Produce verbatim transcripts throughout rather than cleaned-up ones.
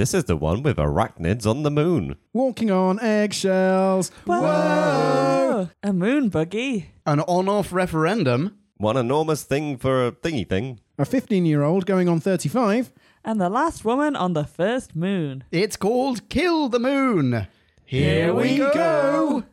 This is the one with arachnids on the moon. Walking on eggshells. Whoa! Whoa. A moon buggy. An on-off referendum. One enormous thing for a thingy thing. A fifteen-year-old going on thirty-five. And the last woman on the first moon. It's called Kill the Moon. Here we go.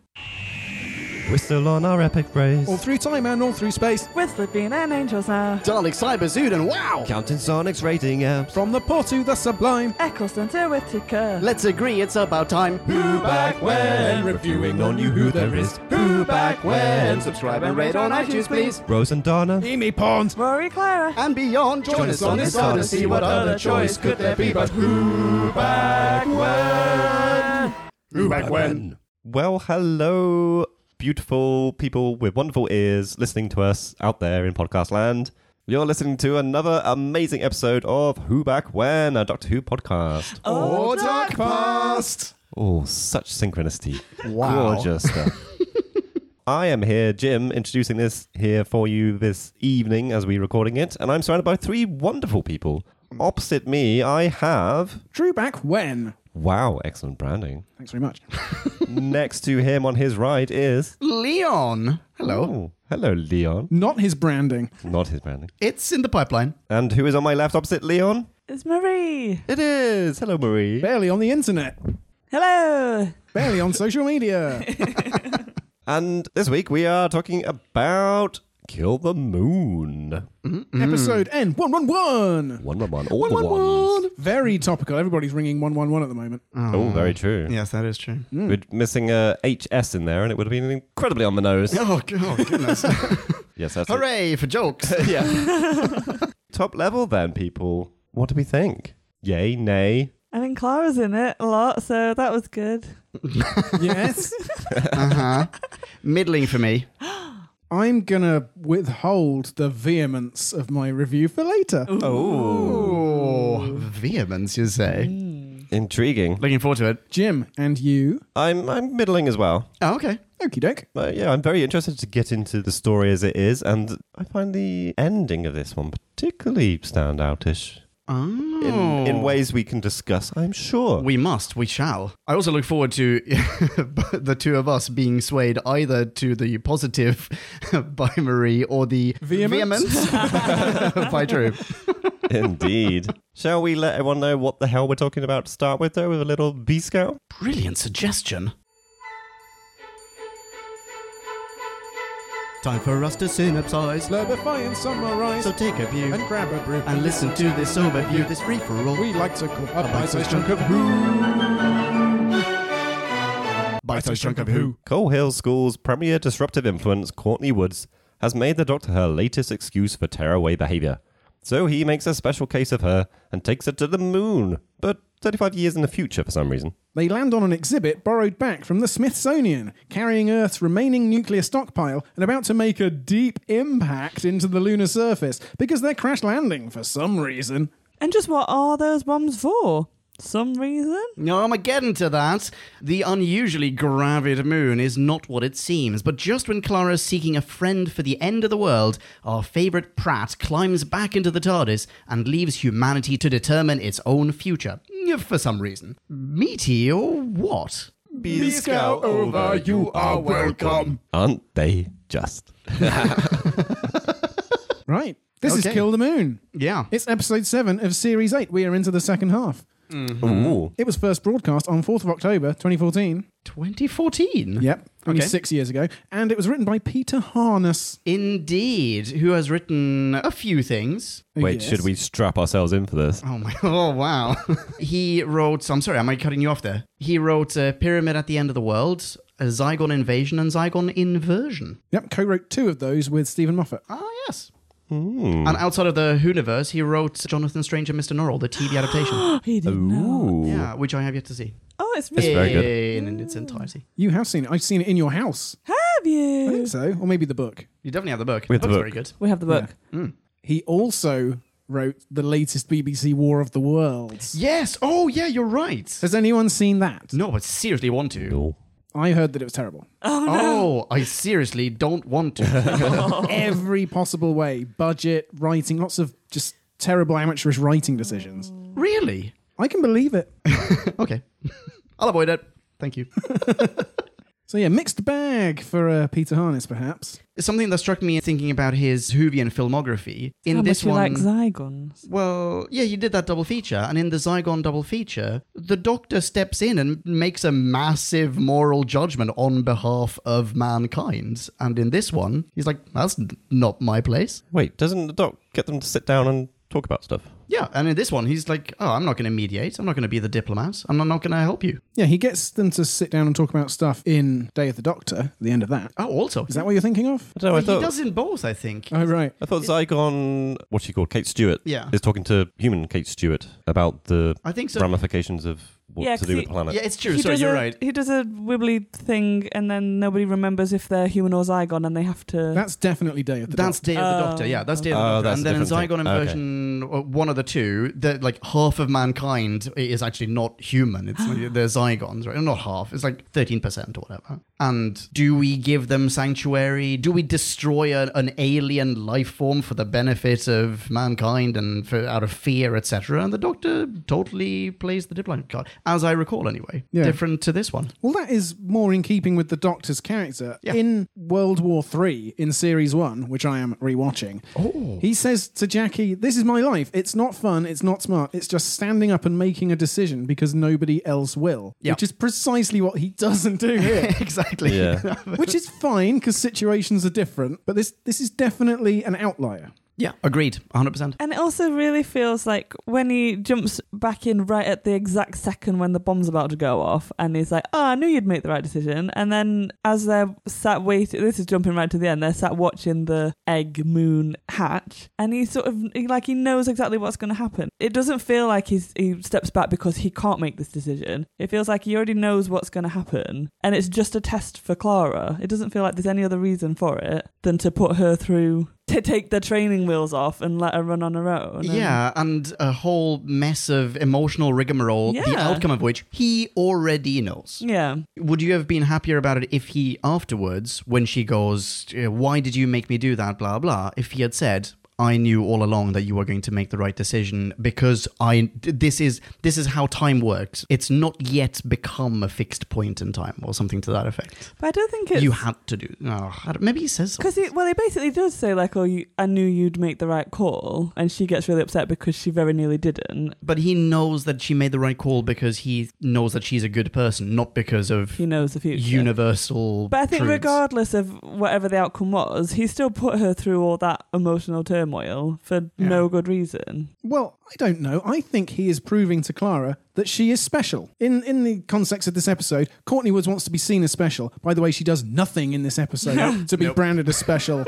We're still on our epic race. All through time and all through space. We're slipping and angels now. Dalek, Cyber, Zood and wow! Counting Sonic's rating apps. From the poor to the sublime. Eccleston to Whittaker. Let's agree it's about time. Who back when? Reviewing on you who there is. Who back when? Subscribe and rate on iTunes, please. Rose and Donna. Amy Pons. Rory Clara. And beyond. Join, Join us on this odyssey. What other choice could there be but who back when? Who back when? Well, hello, beautiful people with wonderful ears listening to us out there in podcast land. You're listening to another amazing episode of Who Back When, a Doctor Who podcast. Oh, Dark Past! Oh, such synchronicity. Wow. Gorgeous stuff. I am here, Jim, introducing this here for you this evening as we're recording it, and I'm surrounded by three wonderful people. Opposite me, I have... Drew Back When. Wow, excellent branding. Thanks very much. Next to him on his right is... Leon. Hello. Ooh, hello, Leon. Not his branding. Not his branding. It's in the pipeline. And who is on my left opposite Leon? It's Marie. It is. Hello, Marie. Barely on the internet. Hello. Barely on social media. And this week we are talking about... Kill the Moon. Mm-hmm. Episode N one eleven. one eleven. All one, the one, ones. Very topical. Everybody's ringing one one one at the moment. Oh, oh very true. Yes, that is true. Mm. We're missing a H S in there and it would have been incredibly on the nose. Oh, oh goodness. Yes, that's hooray it. For jokes. Yeah. Top level then, people. What do we think? Yay, nay. I mean, Clara's in it a lot, so that was good. Yes. Uh-huh. Middling for me. I'm going to withhold the vehemence of my review for later. Ooh. Oh, vehemence, you say? Mm. Intriguing. Looking forward to it. Jim, and you? I'm I'm middling as well. Oh, okay. Okie doke. Uh, yeah, I'm very interested to get into the story as it is, and I find the ending of this one particularly standoutish. Oh. In, in ways we can discuss, I'm sure. We must, we shall. I also look forward to the two of us being swayed either to the positive by Marie or the vehemence, vehemence by Drew. Indeed. Shall we let everyone know what the hell we're talking about to start with, though, with a little B-Scout? Brilliant suggestion. Time for us to synopsize, lubrify and summarize. So take a view and grab a brew and listen to this overview, this free for all. We like to call a bite-sized chunk of who. Bite-sized chunk of who. Coal Hill School's premier disruptive influence, Courtney Woods, has made the Doctor her latest excuse for tearaway behaviour. So he makes a special case of her and takes her to the moon, but thirty-five years in the future for some reason. They land on an exhibit borrowed back from the Smithsonian, carrying Earth's remaining nuclear stockpile and about to make a deep impact into the lunar surface because they're crash landing for some reason. And just what are those bombs for? Some reason? No, I'm getting to that. The unusually gravid moon is not what it seems, but just when Clara's seeking a friend for the end of the world, our favourite Pratt climbs back into the TARDIS and leaves humanity to determine its own future. For some reason. Meaty or what? B-Scout over, you are welcome. Aren't they just? Right. This okay. is Kill the Moon. Yeah. It's episode seven of series eight. We are into the second half. Mm-hmm. It was first broadcast on fourth of October twenty fourteen. twenty fourteen? Yep, only okay. six years ago. And it was written by Peter Harness. Indeed, who has written a few things. Wait, yes. Should we strap ourselves in for this? Oh, my! Oh wow. He wrote, I'm sorry, am I cutting you off there? He wrote uh, Pyramid at the End of the World, a Zygon Invasion and Zygon Inversion. Yep, co-wrote two of those with Stephen Moffat. Ah, yes. Mm. And outside of the Whouniverse, he wrote Jonathan Strange and Mister Norrell, the T V adaptation. He didn't know. Yeah, which I have yet to see. Oh, it's really it's very good. In, in its entirety. You have seen it. I've seen it in your house. Have you? I think so. Or maybe the book. You definitely have the book. We have the, the book's book. Very good. We have the book. Yeah. Mm. He also wrote the latest B B C War of the Worlds. Yes. Oh, yeah, you're right. Has anyone seen that? No, but seriously want to. No. I heard that it was terrible. Oh, no. Oh, I seriously don't want to. Every possible way. Budget, writing, lots of just terrible amateurish writing decisions. Really? I can believe it. Okay. I'll avoid it. Thank you. So yeah, mixed bag for uh, Peter Harness, perhaps. Something that struck me thinking about his Whovian filmography. In oh, this but you one, like Zygons. Well, yeah, you did that double feature, and in the Zygon double feature, the Doctor steps in and makes a massive moral judgment on behalf of mankind. And in this one, he's like, "That's not my place." Wait, doesn't the Doc get them to sit down and talk about stuff? Yeah, and in this one, he's like, oh, I'm not going to mediate. I'm not going to be the diplomat. I'm not going to help you. Yeah, he gets them to sit down and talk about stuff in Day of the Doctor, at the end of that. Oh, also. Is that what you're thinking of? I don't know. Well, I thought... He does in both, I think. Oh, right. I thought Zygon, what's she called? Kate Stewart. Yeah. Is talking to human Kate Stewart about the I think so. ramifications of what yeah, to do he, with the planet. Yeah, it's true. He Sorry, you're a, right. He does a wibbly thing, and then nobody remembers if they're human or Zygon, and they have to... That's definitely Day of the That's Doctor. That's Day of the Doctor, yeah. That's Day of oh, the Doctor. And then in Zygon Inversion, okay. one of the two, that like half of mankind is actually not human. It's like they're Zygons, right? Not half. It's like thirteen percent or whatever. And do we give them sanctuary? Do we destroy a, an alien life form for the benefit of mankind and for, out of fear, et cetera? And the Doctor totally plays the diplomat card. As I recall, anyway. Yeah. Different to this one. Well, that is more in keeping with the Doctor's character. Yeah. In World War Three, in Series one, which I am rewatching, oh. he says to Jackie, this is my life. It's not fun. It's not smart. It's just standing up and making a decision because nobody else will. Yeah. Which is precisely what he doesn't do here. Exactly. Yeah. Which is fine because situations are different, but this this is definitely an outlier. Yeah, agreed, one hundred percent. And it also really feels like when he jumps back in right at the exact second when the bomb's about to go off, and he's like, oh, I knew you'd make the right decision. And then as they're sat waiting, this is jumping right to the end, they're sat watching the egg moon hatch, and he sort of, like, he knows exactly what's going to happen. It doesn't feel like he's, he steps back because he can't make this decision. It feels like he already knows what's going to happen, and it's just a test for Clara. It doesn't feel like there's any other reason for it than to put her through... to take the training wheels off and let her run on her own. And... Yeah, and a whole mess of emotional rigmarole, yeah. the outcome of which he already knows. Yeah. Would you have been happier about it if he afterwards, when she goes, why did you make me do that, blah, blah, if he had said... I knew all along that you were going to make the right decision because I. This is this is how time works. It's not yet become a fixed point in time or something to that effect. But I don't think it's... You had to do... Oh, maybe he says something. Because, well, he basically does say, like, oh, you, I knew you'd make the right call. And she gets really upset because she very nearly didn't. But he knows that she made the right call because he knows that she's a good person, not because of... He knows the future. Universal But I think truths. Regardless of whatever the outcome was, he still put her through all that emotional turmoil. Turmoil for yeah. no good reason. Well, I don't know. I think he is proving to Clara that she is special. In in the context of this episode, Courtney Woods wants to be seen as special. By the way, she does nothing in this episode to be nope. branded as special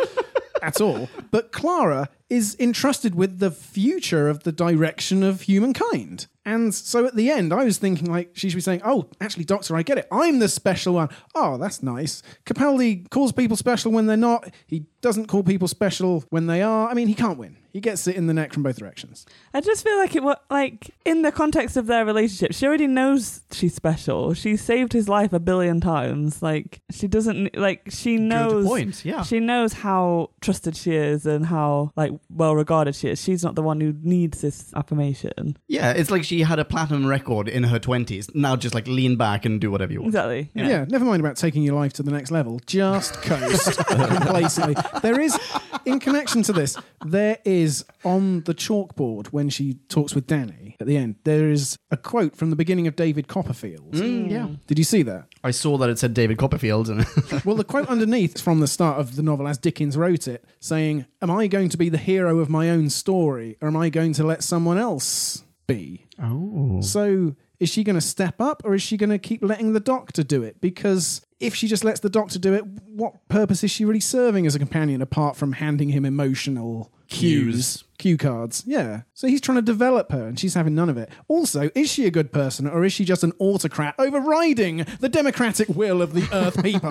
at all. But Clara is entrusted with the future of the direction of humankind. And so at the end, I was thinking, like, she should be saying, oh, actually, Doctor, I get it. I'm the special one. Oh, that's nice. Capaldi calls people special when they're not. He doesn't call people special when they are. I mean, he can't win. He gets it in the neck from both directions. I just feel like it was, like, in the context of their relationship, she already knows she's special. She saved his life a billion times. Like, she doesn't, like, she knows. Good point, yeah. She knows how trusted she is and how, like, well regarded she is. She's not the one who needs this affirmation. Yeah, it's like she had a platinum record in her twenties. Now just like lean back and do whatever you want. Exactly. Yeah, yeah, never mind about taking your life to the next level. Just coast complacently. There is, in connection to this, there is on the chalkboard when she talks with Danny at the end, there is a quote from the beginning of David Copperfield. Mm, yeah. Did you see that? I saw that it said David Copperfield. And well, the quote underneath is from the start of the novel as Dickens wrote it, saying, am I going to be the hero of my own story or am I going to let someone else... be. Oh. So is she going to step up or is she going to keep letting the Doctor do it? Because if she just lets the Doctor do it, what purpose is she really serving as a companion apart from handing him emotional cues, cue cards? Yeah. So he's trying to develop her and she's having none of it. Also, is she a good person or is she just an autocrat overriding the democratic will of the Earth people?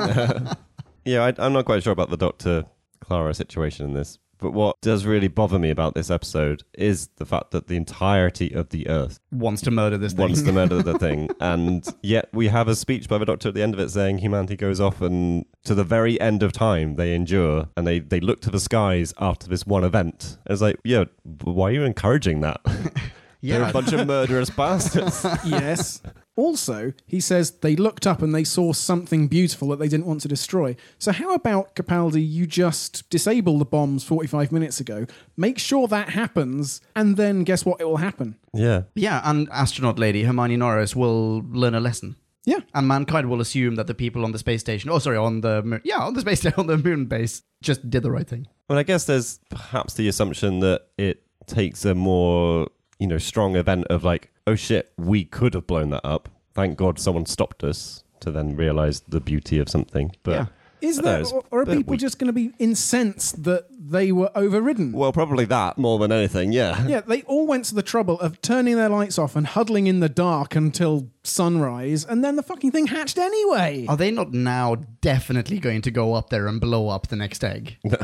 yeah, I, I'm not quite sure about the Doctor Clara situation in this. But what does really bother me about this episode is the fact that the entirety of the Earth wants to murder this thing. Wants to murder the thing. And yet we have a speech by the Doctor at the end of it saying humanity goes off and to the very end of time they endure and they, they look to the skies after this one event. It's like, yeah, why are you encouraging that? Yeah. They're a bunch of murderous bastards. Yes. Also, he says they looked up and they saw something beautiful that they didn't want to destroy. So how about, Capaldi, you just disable the bombs forty-five minutes ago, make sure that happens, and then guess what? It will happen. Yeah. Yeah, and astronaut lady Hermione Norris will learn a lesson. Yeah. And mankind will assume that the people on the space station, oh, sorry, on the moon, yeah, on the space station, on the moon base, just did the right thing. Well, I guess there's perhaps the assumption that it takes a more, you know, strong event of like, oh shit, we could have blown that up. Thank God someone stopped us to then realise the beauty of something. But yeah. Is there, know, or are people weak. just going to be incensed that they were overridden? Well, probably that more than anything, yeah. Yeah, they all went to the trouble of turning their lights off and huddling in the dark until sunrise, and then the fucking thing hatched anyway. Are they not now definitely going to go up there and blow up the next egg? No.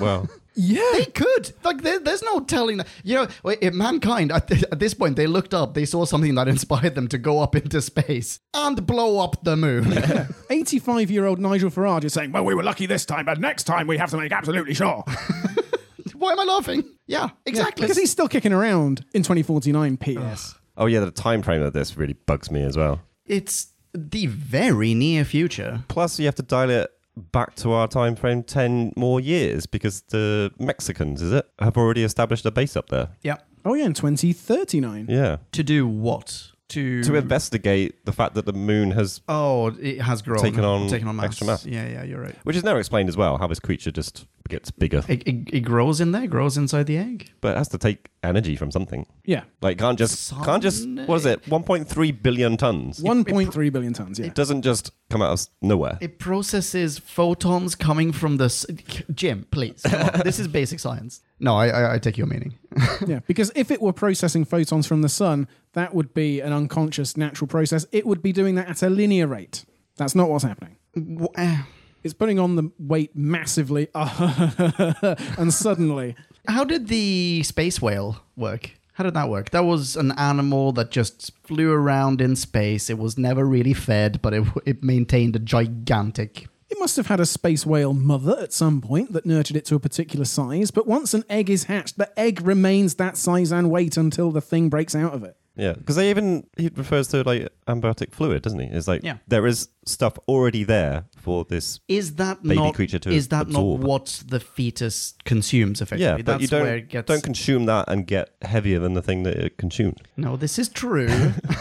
Well... Yeah, they could. Like, there, there's no telling that. You know, if mankind at, th- at this point they looked up, they saw something that inspired them to go up into space and blow up the moon. eighty-five-year-old Nigel Farage is saying, "Well, we were lucky this time, but next time we have to make absolutely sure." Why am I laughing? Yeah, exactly. Yeah, because he's still kicking around in twenty forty-nine. P S. Oh yeah, the time frame of this really bugs me as well. It's the very near future. Plus, you have to dial it back to our time frame ten more years because the Mexicans, is it, have already established a base up there. Yeah. Oh yeah, in twenty thirty-nine. Yeah. To do what? To to investigate the fact that the moon has oh it has grown taken on, taken on mass. extra mass. Yeah, yeah, you're right. Which is now explained as well, how this creature just gets bigger. It, it, it grows in there, grows inside the egg. But it has to take energy from something. Yeah, like can't just Sun- can't just what is it? one point three billion tons. one point three billion tons. Yeah, it doesn't just come out of nowhere. It processes photons coming from the s- Jim, please. This is basic science. No, I, I, I take your meaning. Yeah, because if it were processing photons from the sun, that would be an unconscious natural process. It would be doing that at a linear rate. That's not what's happening. What? It's putting on the weight massively, and suddenly... How did the space whale work? How did that work? That was an animal that just flew around in space. It was never really fed, but it, it maintained a gigantic... It must have had a space whale mother at some point that nurtured it to a particular size, but once an egg is hatched, the egg remains that size and weight until the thing breaks out of it. Yeah, because they even, he refers to like amniotic fluid, doesn't he? It's like, yeah. There is stuff already there for this is that baby not, creature to Is that absorb. Not what the fetus consumes, effectively? Yeah, but That's you don't, where it gets... don't consume that and get heavier than the thing that it consumed. No, this is true.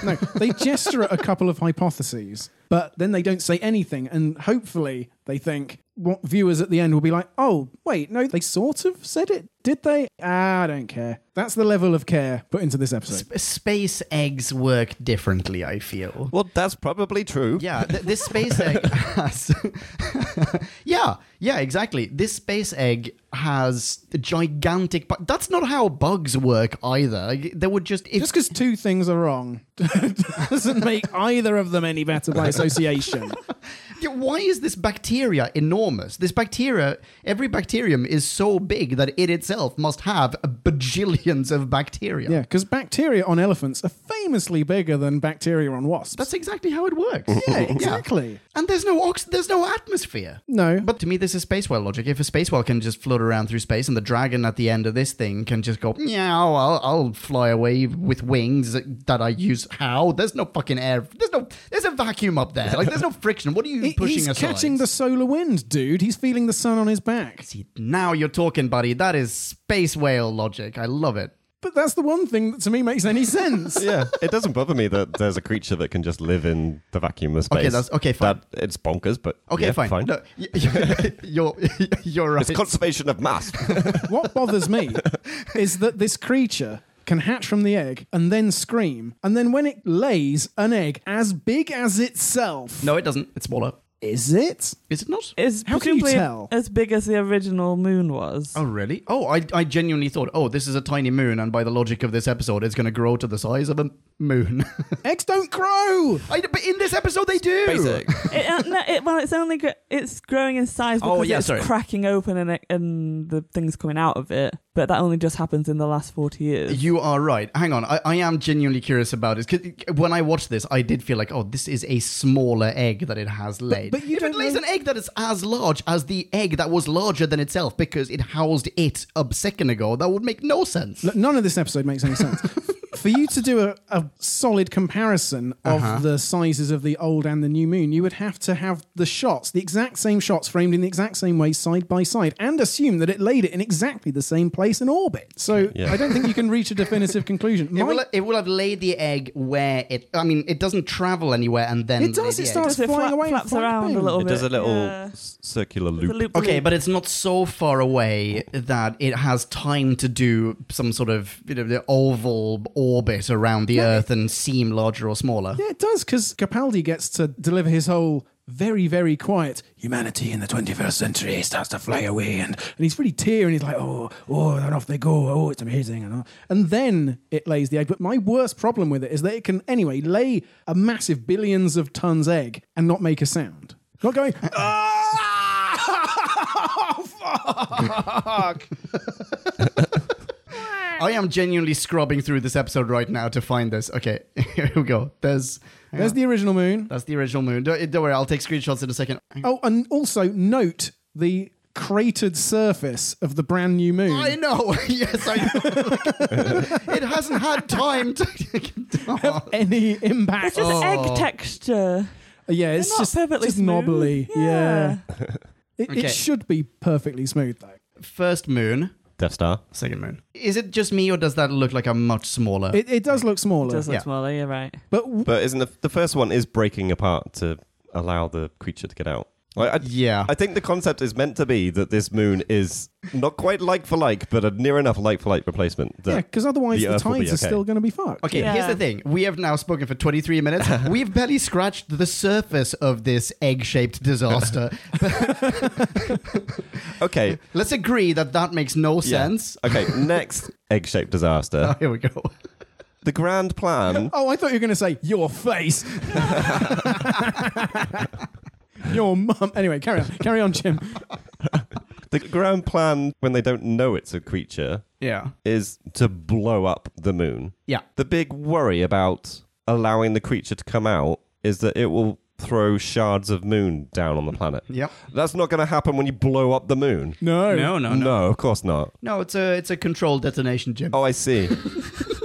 No, they gesture at a couple of hypotheses, but then they don't say anything, and hopefully they think... What viewers at the end will be like, oh, wait, no, they sort of said it, did they? Ah, I don't care. That's the level of care put into this episode. Sp- space eggs work differently, I feel. Well, that's probably true. Yeah, th- this space egg has... yeah, yeah, exactly. This space egg has a gigantic... Bu- that's not how bugs work either. There would just... If- just because two things are wrong doesn't make either of them any better by association. Yeah, why is this bacteria enormous? This bacteria, every bacterium is so big that it itself must have bajillions of bacteria. Yeah, because bacteria on elephants are famously bigger than bacteria on wasps. That's exactly how it works. Yeah, exactly. Yeah. And there's no ox- there's no atmosphere. No. But to me, this is space whale logic. If a space whale can just float around through space and the dragon at the end of this thing can just go, meow, I'll, I'll fly away with wings that I use. How? There's no fucking air. There's no. There's a vacuum up there. Like, there's no friction. What do you... Pushing He's aside. catching the solar wind, dude. He's feeling the sun on his back. See, now you're talking, buddy. That is space whale logic. I love it. But that's the one thing that to me makes any sense. Yeah, it doesn't bother me that there's a creature that can just live in the vacuum of space. Okay, that's okay. Fine. That, it's bonkers, but okay, yeah, fine. fine. No, you're you're right. It's conservation of mass. What bothers me is that this creature can hatch from the egg and then scream, and then when it lays an egg as big as itself... No, it doesn't. It's smaller. Is it? Is it not? It's How can you tell? As big as the original moon was. Oh, really? Oh, I, I genuinely thought, oh, this is a tiny moon, and by the logic of this episode, it's going to grow to the size of a moon. Eggs don't grow! I, but in this episode, they do! Basic. it, uh, no, it, well, it's only gr- it's growing in size because oh, yeah, it's sorry. cracking open and, it, and the thing's coming out of it. But that only just happens in the last forty years. You are right. Hang on. I, I am genuinely curious about this. Cause when I watched this, I did feel like, oh, this is a smaller egg that it has laid. But, but you if don't it lays know... an egg that is as large as the egg that was larger than itself because it housed it a second ago, that would make no sense. Look, none of this episode makes any sense. for you to do a, a solid comparison of uh-huh. the sizes of the old and the new moon, you would have to have the shots, the exact same shots framed in the exact same way side by side, and assume that it laid it in exactly the same place in orbit. So yeah. I don't think you can reach a definitive conclusion. My, it, will, it will have laid the egg where it... I mean, it doesn't travel anywhere and then... It does. It starts does flying it fla- away. Flaps around a little bit. It does a little yeah. circular loop. loop. Okay, loop. But it's not so far away that it has time to do some sort of, you know, the oval orbit around the yeah. Earth and seem larger or smaller. Yeah, it does, because Capaldi gets to deliver his whole very, very quiet, humanity in the twenty-first century starts to fly away, and, and he's really tearing, he's like, oh, oh, and off they go, oh, it's amazing, and, all. And then it lays the egg. But my worst problem with it is that it can, anyway, lay a massive billions of tons egg and not make a sound. Not going, oh, fuck! I am genuinely scrubbing through this episode right now to find this. Okay, here we go. There's there's on. the original moon. That's the original moon. Don't, don't worry, I'll take screenshots in a second. Oh, and also note the cratered surface of the brand new moon. I know. Yes, I know. It hasn't had time to have any impact. It's just oh. egg texture. Yeah, it's just, just knobbly. Yeah. yeah. It, okay. it should be perfectly smooth, though. First moon. Death Star. Second moon. Is it just me, or does that look like a much smaller... It, it does look smaller. It does look yeah. smaller, you're right. But w- but isn't the, the first one is breaking apart to allow the creature to get out. I, I, yeah. I think the concept is meant to be that this moon is not quite like for like, but a near enough like for like replacement. That yeah, because otherwise the, the tides be, okay. are still going to be fucked. Okay, yeah. Here's the thing. We have now spoken for twenty-three minutes. We've barely scratched the surface of this egg-shaped disaster. Okay. Let's agree that that makes no sense. Yeah. Okay, next egg-shaped disaster. Oh, here we go. The grand plan... Oh, I thought you were going to say, your face. Your mum. Anyway, carry on. Carry on, Jim. The grand plan, when they don't know it's a creature, yeah. is to blow up the moon. Yeah. The big worry about allowing the creature to come out is that it will throw shards of moon down on the planet. Yeah. That's not going to happen when you blow up the moon. No. No, no, no. No, of course not. No, it's a it's a controlled detonation, Jim. Oh, I see.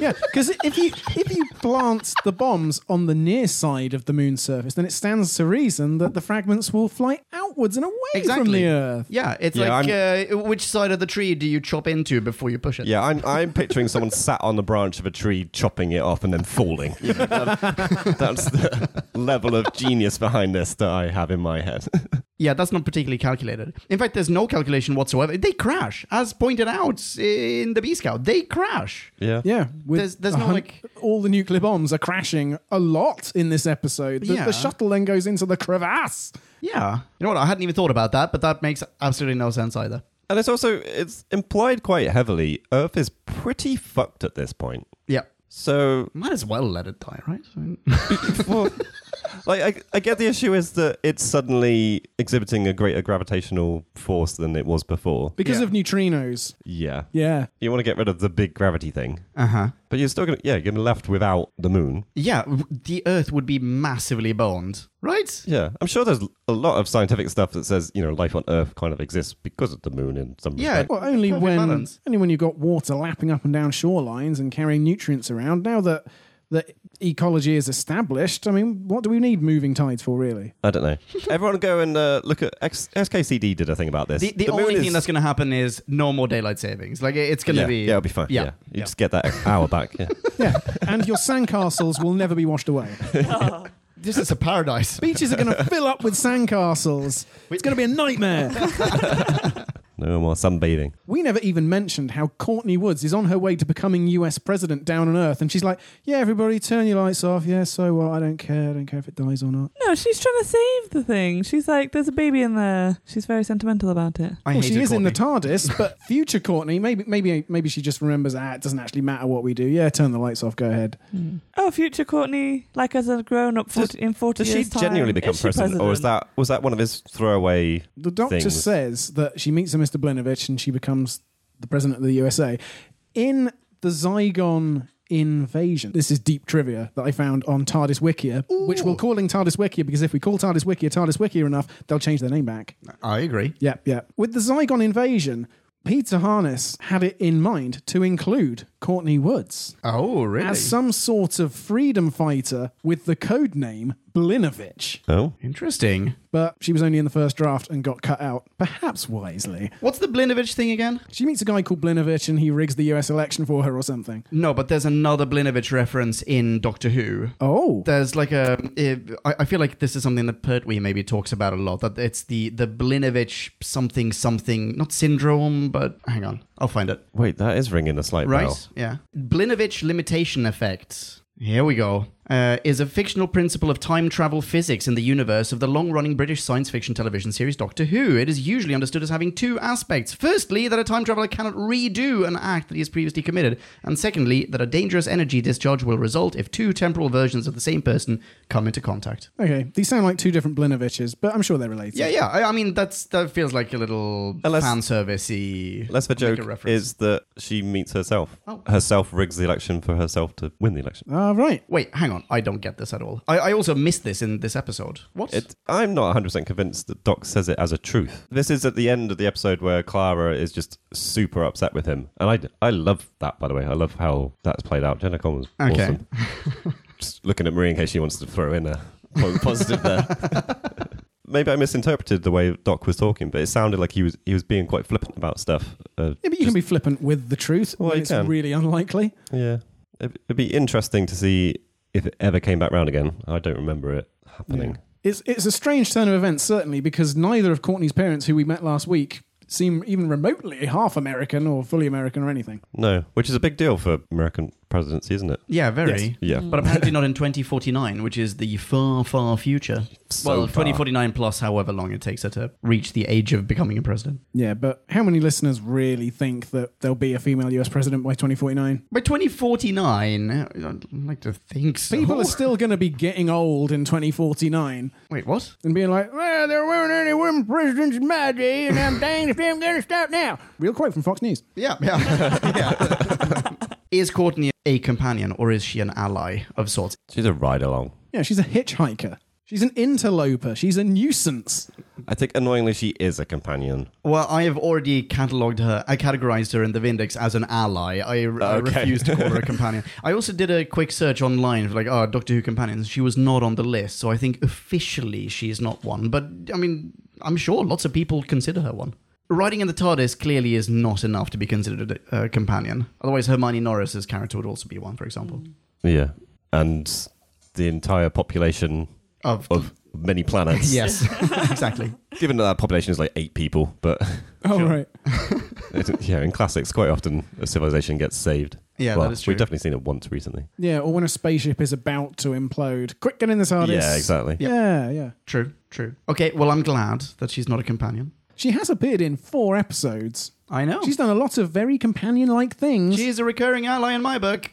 Yeah, because if you if you plant the bombs on the near side of the moon's surface, then it stands to reason that the fragments will fly outwards and away exactly. from the Earth. Yeah, it's yeah, like uh, which side of the tree do you chop into before you push it? Yeah, I'm I'm picturing someone sat on the branch of a tree, chopping it off and then falling. You know, that, that's the level of genius behind this that I have in my head. Yeah, that's not particularly calculated. In fact, there's no calculation whatsoever. They crash, as pointed out in the B Scout. They crash. Yeah, yeah. There's, there's no like all the nuclear bombs are crashing a lot in this episode. The, yeah. the shuttle then goes into the crevasse. Yeah, you know what? I hadn't even thought about that, but that makes absolutely no sense either. And it's also it's implied quite heavily. Earth is pretty fucked at this point. Yeah. So might as well let it die, right? Well, like I, I get the issue is that it's suddenly exhibiting a greater gravitational force than it was before because yeah. of neutrinos. Yeah, yeah. You want to get rid of the big gravity thing, uh huh. But you're still gonna yeah, you're gonna be left without the moon. Yeah, the Earth would be massively boned, right? Yeah, I'm sure there's a lot of scientific stuff that says you know life on Earth kind of exists because of the moon in some yeah, respect. Yeah, well, only when balance. only when you've got water lapping up and down shorelines and carrying nutrients around. Now that the ecology is established, I mean, what do we need moving tides for, really? I don't know. Everyone go and uh, look at... X- S K C D did a thing about this. The, the, the only thing is... that's going to happen is no more daylight savings. Like, it's going to yeah, be... Yeah, it'll be fine. Yeah. yeah. You yeah. just get that hour back. Yeah. yeah. And your sandcastles will never be washed away. Oh. This is a paradise. Beaches are going to fill up with sandcastles. It's going to be a nightmare. No more sunbathing. We never even mentioned how Courtney Woods is on her way to becoming U S president down on Earth, and she's like, yeah, everybody, turn your lights off. Yeah, so what? I don't care. I don't care if it dies or not. No, she's trying to save the thing. She's like, there's a baby in there. She's very sentimental about it. I well, hate she it, is Courtney. In the TARDIS, but future Courtney, maybe maybe, maybe she just remembers, ah, it doesn't actually matter what we do. Yeah, turn the lights off. Go ahead. Mm. Oh, future Courtney, like as a grown-up does, in forty does years' time. Does she genuinely become president, president, or is that, was that one of his throwaway The Doctor things? Says that she meets him Mister Blinovich, and she becomes the president of the U S A. In the Zygon Invasion, this is deep trivia that I found on TARDIS Wikia, Ooh. Which we're calling TARDIS Wikia because if we call TARDIS Wikia TARDIS Wikia enough, they'll change their name back. I agree. Yep, yep. With the Zygon Invasion, Peter Harness had it in mind to include Courtney Woods. Oh, really? As some sort of freedom fighter with the codename Blinovich. Oh. Interesting. But she was only in the first draft and got cut out, perhaps wisely. What's the Blinovich thing again? She meets a guy called Blinovich and he rigs the U S election for her or something. No, but there's another Blinovich reference in Doctor Who. Oh. There's like a... I feel like this is something that Pertwee maybe talks about a lot, that it's the, the Blinovich something something, not syndrome, but hang on, I'll find it. Wait, that is ringing a slight right? bell. Right, yeah. Blinovich limitation effect. Here we go. Uh, is a fictional principle of time travel physics in the universe of the long-running British science fiction television series Doctor Who. It is usually understood as having two aspects. Firstly, that a time traveler cannot redo an act that he has previously committed. And secondly, that a dangerous energy discharge will result if two temporal versions of the same person come into contact. Okay, these sound like two different Blinoviches, but I'm sure they're related. Yeah, yeah. I, I mean, that's that feels like a little unless, fan service-y... Unless the joke is that she meets herself. Oh. Herself rigs the election for herself to win the election. Ah, uh, right. Wait, hang on. I don't get this at all. I, I also missed this in this episode. What? It, I'm not one hundred percent convinced that Doc says it as a truth. This is at the end of the episode where Clara is just super upset with him. And I, I love that, by the way. I love how that's played out. Jenna Coleman's okay. Awesome. Just looking at Marie in case she wants to throw in a positive there. Maybe I misinterpreted the way Doc was talking, but it sounded like he was he was being quite flippant about stuff. Uh, yeah, but you just, can be flippant with the truth. Well, it's can. really unlikely. Yeah. It, it'd be interesting to see... if it ever came back round again. I don't remember it happening. Yeah. It's it's a strange turn of events, certainly, because neither of Courtney's parents, who we met last week, seem even remotely half American or fully American or anything. No, which is a big deal for American presidency, isn't it? Yeah, very. Yes. Yeah. But apparently not in twenty forty-nine, which is the far, far future. So well, far. twenty forty-nine plus however long it takes her to reach the age of becoming a president. Yeah, but how many listeners really think that there'll be a female U S president by twenty forty-nine? By twenty forty-nine? I'd like to think so. People are still going to be getting old in twenty forty-nine. Wait, what? And being like, well, there weren't any women presidents in my day, and I'm dang if I'm going to stop now. Real quote from Fox News. Yeah, yeah. yeah. Is Courtney a companion or is she an ally of sorts? She's a ride-along. Yeah, she's a hitchhiker. She's an interloper. She's a nuisance. I think annoyingly she is a companion. Well, I have already catalogued her. I categorized her in the Vindex as an ally. I, okay. I refused to call her a companion. I also did a quick search online for like, oh, Doctor Who companions. She was not on the list. So I think officially she's not one. But I mean, I'm sure lots of people consider her one. Riding in the TARDIS clearly is not enough to be considered a companion. Otherwise, Hermione Norris's character would also be one, for example. Yeah, and the entire population of, of many planets. Yes, exactly. Given that our population is like eight people, but... Oh, sure. Right. Yeah, in classics, quite often a civilization gets saved. Yeah, well, that is true. We've definitely seen it once recently. Yeah, or when a spaceship is about to implode. Quick, get in the TARDIS. Yeah, exactly. Yep. Yeah, yeah. True, true. Okay, well, I'm glad that she's not a companion. She has appeared in four episodes. I know. She's done a lot of very companion-like things. She's a recurring ally in my book.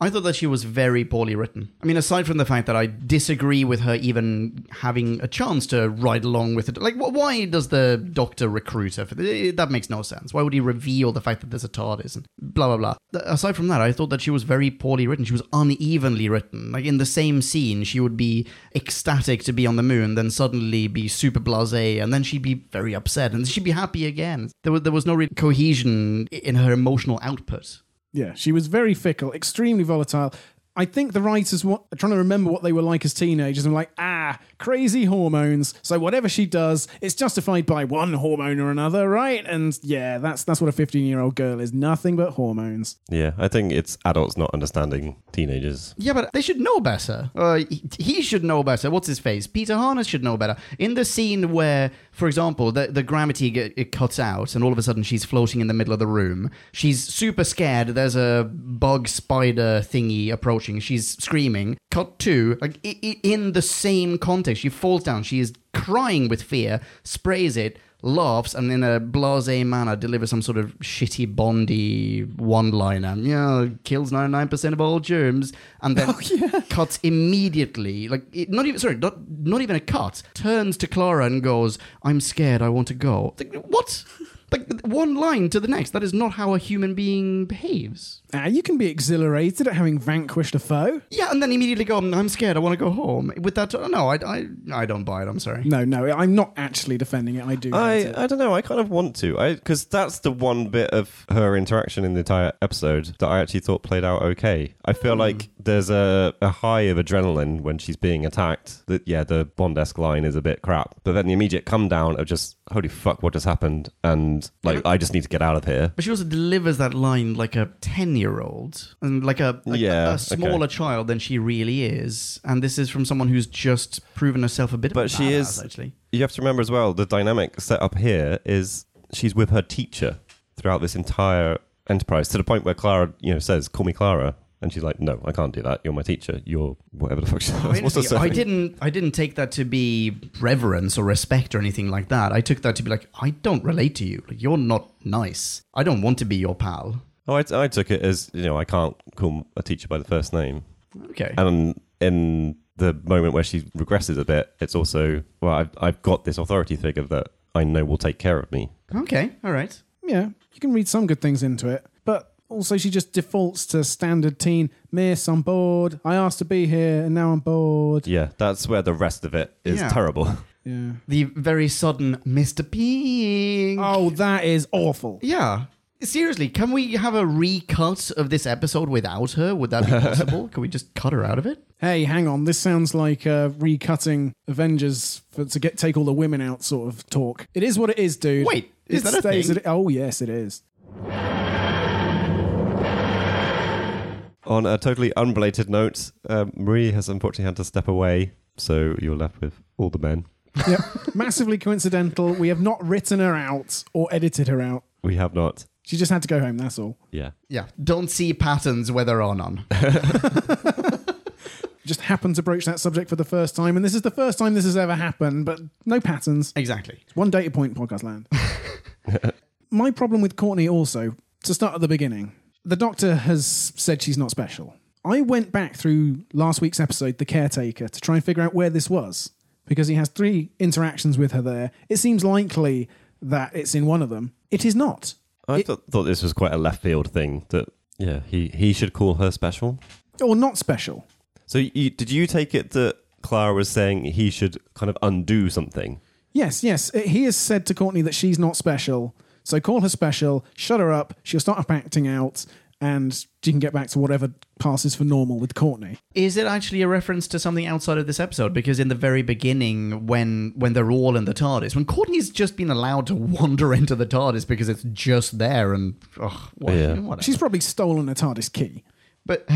I thought that she was very poorly written. I mean, aside from the fact that I disagree with her even having a chance to ride along with it. Like, why does the Doctor recruit her? For the, that makes no sense. Why would he reveal the fact that there's a TARDIS and blah, blah, blah. Aside from that, I thought that she was very poorly written. She was unevenly written. Like, in the same scene, she would be ecstatic to be on the moon, then suddenly be super blasé, and then she'd be very upset, and then she'd be happy again. There was, there was no real cohesion in her emotional output. Yeah, she was very fickle, extremely volatile. I think the writers were trying to remember what they were like as teenagers and were like, ah, crazy hormones. So whatever she does, it's justified by one hormone or another, right? And yeah, that's that's what a fifteen-year-old girl is, nothing but hormones. Yeah, I think it's adults not understanding teenagers. Yeah, but they should know better. Uh, he should know better. What's his face? Peter Harness should know better. In the scene where, for example, the, the gravity get, it cuts out and all of a sudden she's floating in the middle of the room. She's super scared. There's a bug spider thingy approaching. She's screaming. Cut to, like, in the same context. She falls down. She is crying with fear, sprays it, laughs, and in a blasé manner delivers some sort of shitty Bondy one-liner. You know, kills ninety-nine percent of all germs. And then oh, yeah. cuts immediately. Like, it, not even, sorry, not, not even a cut. Turns to Clara and goes, I'm scared. I want to go. What? Like, one line to the next. That is not how a human being behaves. Uh, you can be exhilarated at having vanquished a foe. Yeah, and then immediately go, I'm scared, I want to go home. With that, no, I, I, I don't buy it, I'm sorry. No, no, I'm not actually defending it, I do. I, I don't know, I kind of want to. Because that's the one bit of her interaction in the entire episode that I actually thought played out okay. I feel mm. like there's a, a high of adrenaline when she's being attacked. That Yeah, the Bond-esque line is a bit crap. But then the immediate come down of just, holy fuck, what just happened? And like, I just need to get out of here. But she also delivers that line like a ten-year-old and like a, like yeah, a, a smaller okay. child than she really is. And this is from someone who's just proven herself a bit but of a she badass, is, actually. You have to remember as well, the dynamic set up here is she's with her teacher throughout this entire enterprise, to the point where Clara, you know, says, call me Clara. And she's like, no, I can't do that. You're my teacher. You're whatever the fuck she oh, does. I didn't I didn't take that to be reverence or respect or anything like that. I took that to be like, I don't relate to you. Like, you're not nice. I don't want to be your pal. Oh, I, I took it as, you know, I can't call a teacher by the first name. Okay. And in the moment where she regresses a bit, it's also, well, I've, I've got this authority figure that I know will take care of me. Okay, all right. Yeah, you can read some good things into it. But also, she just defaults to standard teen, miss, I'm bored, I asked to be here, and now I'm bored. Yeah, that's where the rest of it is yeah. terrible. Yeah. The very sudden Mister Pink. Oh, that is awful. Yeah. Seriously, can we have a recut of this episode without her? Would that be possible? Can we just cut her out of it? Hey, hang on, this sounds like uh, recutting Avengers for, to get take all the women out sort of talk. It is what it is, dude. Wait, is it that a thing? At, oh, yes, it is. On a totally unrelated note, uh, Marie has unfortunately had to step away, so you're left with all the men. Yeah, massively coincidental. We have not written her out or edited her out. We have not. She just had to go home, that's all. Yeah. Yeah, don't see patterns whether or none. Just happened to broach that subject for the first time, and this is the first time this has ever happened, but no patterns. Exactly. It's one data point in podcast land. My problem with Courtney also, to start at the beginning... The doctor has said she's not special. I went back through last week's episode, The Caretaker, to try and figure out where this was, because he has three interactions with her there. It seems likely that it's in one of them. It is not. I it, th- thought this was quite a left field thing, that yeah, he, he should call her special. Or not special. So you, did you take it that Clara was saying he should kind of undo something? Yes, yes. He has said to Courtney that she's not special. So call her special, shut her up, she'll start acting out, and she can get back to whatever passes for normal with Courtney. Is it actually a reference to something outside of this episode? Because in the very beginning, when when they're all in the TARDIS, when Courtney's just been allowed to wander into the TARDIS because it's just there, and oh, what, yeah. whatever. She's probably stolen a TARDIS key. But...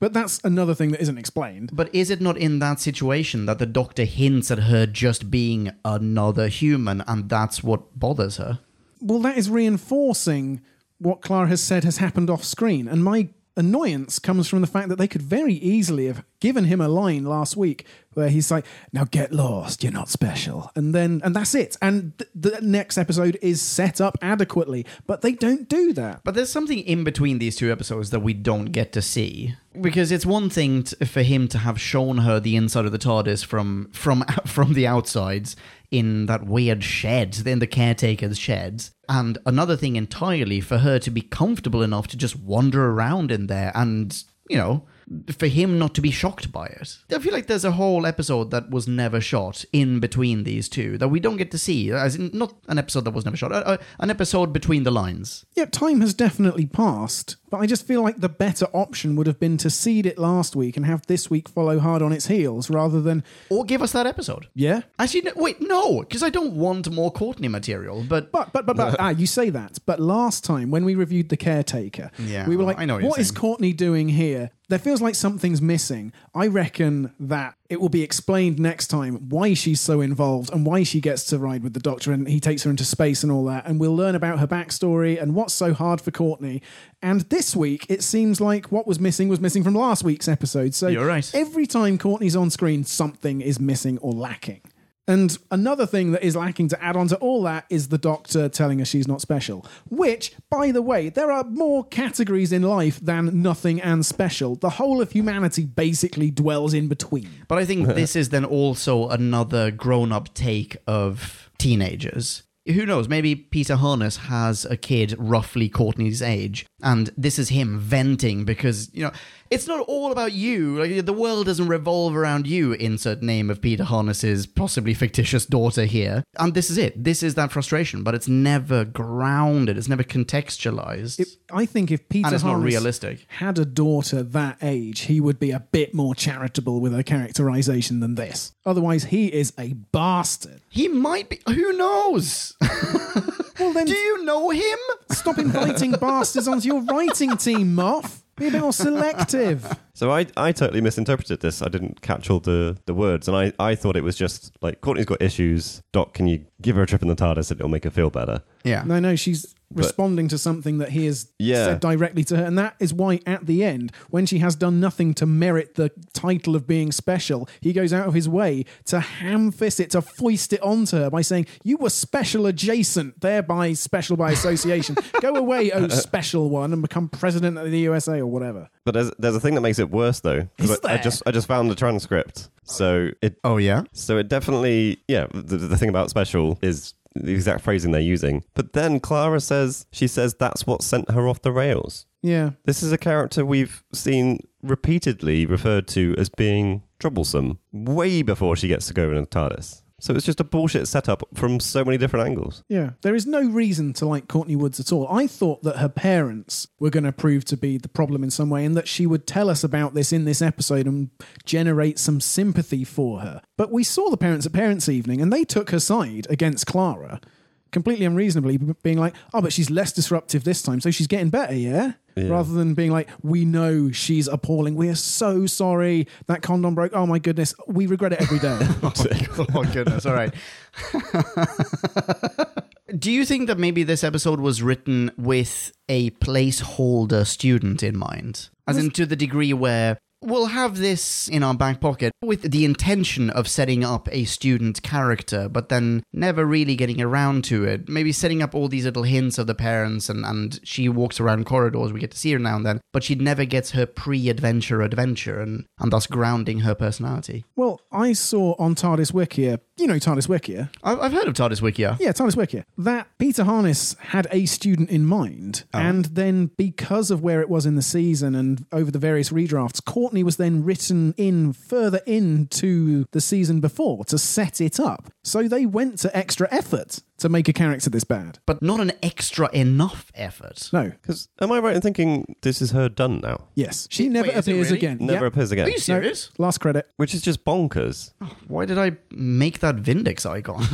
But that's another thing that isn't explained. But is it not in that situation that the Doctor hints at her just being another human, and that's what bothers her? Well, that is reinforcing what Clara has said has happened off screen. And my annoyance comes from the fact that they could very easily have given him a line last week where he's like, now get lost, you're not special. And then, and that's it. And th- the next episode is set up adequately. But they don't do that. But there's something in between these two episodes that we don't get to see. Because it's one thing t- for him to have shown her the inside of the TARDIS from from from the outsides in that weird shed, in the caretaker's shed. And another thing entirely for her to be comfortable enough to just wander around in there and, you know, for him not to be shocked by it. I feel like there's a whole episode that was never shot in between these two that we don't get to see. As in, not an episode that was never shot, uh, uh, an episode between the lines. Yeah, time has definitely passed, but I just feel like the better option would have been to seed it last week and have this week follow hard on its heels rather than... Or give us that episode. Yeah? Actually, no, wait, no, because I don't want more Courtney material, but... But, but, but, but, ah, you say that, but last time when we reviewed The Caretaker, yeah, we were like, I know what, what is Courtney doing here? There feels like something's missing. I reckon that it will be explained next time why she's so involved and why she gets to ride with the Doctor and he takes her into space and all that. And we'll learn about her backstory and what's so hard for Courtney. And this week, it seems like what was missing was missing from last week's episode. So you're right. Every time Courtney's on screen, something is missing or lacking. And another thing that is lacking to add on to all that is the Doctor telling her she's not special. Which, by the way, there are more categories in life than nothing and special. The whole of humanity basically dwells in between. But I think this is then also another grown-up take of teenagers. who knows, maybe Peter Harness has a kid roughly Courtney's age, and this is him venting because, you know, it's not all about you. Like, the world doesn't revolve around you, insert name of Peter Harness's possibly fictitious daughter here. And this is it. This is that frustration, but it's never grounded. It's never contextualized. It, I think if Peter and it's Harness not realistic. had a daughter that age, he would be a bit more charitable with her characterization than this. Otherwise, he is a bastard. He might be. Who knows? Well, then, do you know him? Stop inviting bastards onto your writing team, Moff. Be a bit more selective. So I, I totally misinterpreted this. I didn't catch all the, the words. And I, I thought it was just like, Courtney's got issues. Doc, can you give her a trip in the TARDIS and it'll make her feel better? Yeah. No, no, she's but, responding to something that he has yeah. said directly to her. And that is why at the end, when she has done nothing to merit the title of being special, he goes out of his way to ham fist it, to foist it onto her by saying, you were special adjacent, thereby special by association. Go away, oh special one, and become president of the U S A or whatever. But there's, there's a thing that makes it worse, though. Is there? I just, I just found the transcript. So it. Oh, yeah? So it definitely, yeah, the, the thing about special is the exact phrasing they're using. But then Clara says, she says that's what sent her off the rails. Yeah. This is a character we've seen repeatedly referred to as being troublesome way before she gets to go into the TARDIS. So it's just a bullshit setup from so many different angles. Yeah. There is no reason to like Courtney Woods at all. I thought that her parents were going to prove to be the problem in some way and that she would tell us about this in this episode and generate some sympathy for her. But we saw the parents at Parents' Evening and they took her side against Clara completely unreasonably, being like, oh, but she's less disruptive this time, so she's getting better, yeah? Yeah. Rather than being like, we know she's appalling. We are so sorry. That condom broke. Oh, my goodness. We regret it every day. Oh, my goodness. All right. Do you think that maybe this episode was written with a placeholder student in mind? As in, to the degree where we'll have this in our back pocket with the intention of setting up a student character, but then never really getting around to it. Maybe setting up all these little hints of the parents and, and she walks around corridors. We get to see her now and then, but she never gets her pre-adventure adventure and, and thus grounding her personality. Well, I saw on TARDIS Wikia, you know TARDIS Wikia. I've heard of TARDIS Wikia. Yeah, TARDIS Wikia. That Peter Harness had a student in mind. Oh. And then because of where it was in the season and over the various redrafts, caught Courtney was then written in further into the season before to set it up. So they went to extra effort to make a character this bad. But not an extra enough effort. No. Because am I right in thinking this is her done now? Yes. She it, never wait, appears really? again. Never yep. appears again. Are you serious? No, last credit. Which is just bonkers. Oh, why did I make that Vindex icon?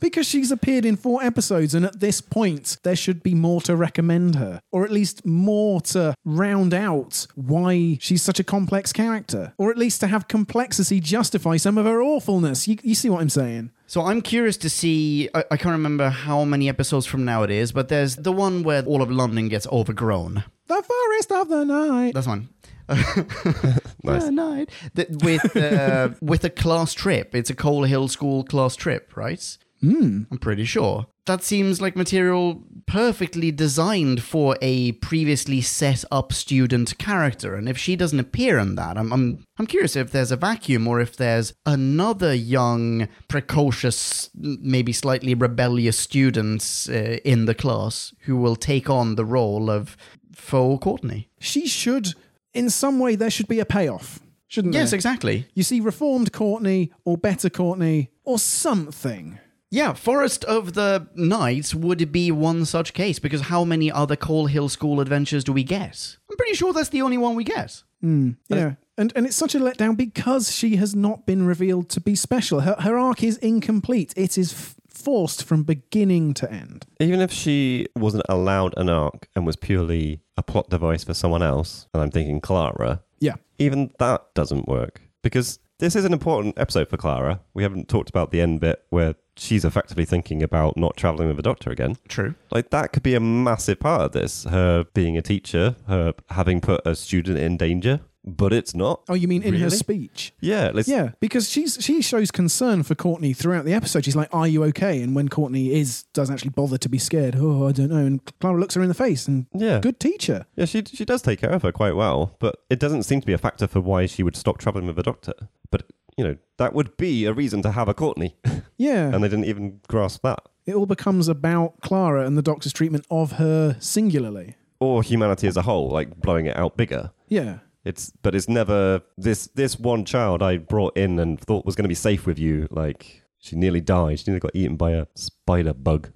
Because she's appeared in four episodes and at this point there should be more to recommend her. Or at least more to round out why she's such a complex character, or at least to have complexity justify some of her awfulness. You, you see what I'm saying? So I'm curious to see, I, I can't remember how many episodes from now it is, but there's the one where all of London gets overgrown. The forest of the night. That's one. Nice. The night. The, with, uh, with a class trip. It's a Coal Hill School class trip, right? Mm. I'm pretty sure. That seems like material perfectly designed for a previously set up student character. And if she doesn't appear in that, I'm I'm, I'm curious if there's a vacuum or if there's another young, precocious, maybe slightly rebellious student uh, in the class who will take on the role of faux Courtney. She should, in some way, there should be a payoff. Shouldn't there? Yes, exactly. You see reformed Courtney or better Courtney or something. Yeah, Forest of the Night would be one such case, because how many other Coal Hill School adventures do we get? I'm pretty sure that's the only one we get. Mm, yeah, and and it's such a letdown because she has not been revealed to be special. Her, her arc is incomplete. It is f- forced from beginning to end. Even if she wasn't allowed an arc and was purely a plot device for someone else, and I'm thinking Clara, yeah, even that doesn't work, because this is an important episode for Clara. We haven't talked about the end bit where she's effectively thinking about not traveling with the Doctor again. True. Like, that could be a massive part of this. Her being a teacher, her having put a student in danger. But it's not. Oh, you mean in really? her speech? Yeah. Let's... Yeah, because she's she shows concern for Courtney throughout the episode. She's like, are you okay? And when Courtney is, doesn't actually bother to be scared. Oh, I don't know. And Clara looks her in the face and yeah. good teacher. Yeah, she she does take care of her quite well, but it doesn't seem to be a factor for why she would stop traveling with the Doctor. But you know, that would be a reason to have a Courtney. Yeah. And they didn't even grasp that. It all becomes about Clara and the Doctor's treatment of her singularly. Or humanity as a whole, like blowing it out bigger. Yeah. It's But it's never, this this one child I brought in and thought was going to be safe with you, like, she nearly died. She nearly got eaten by a spider bug.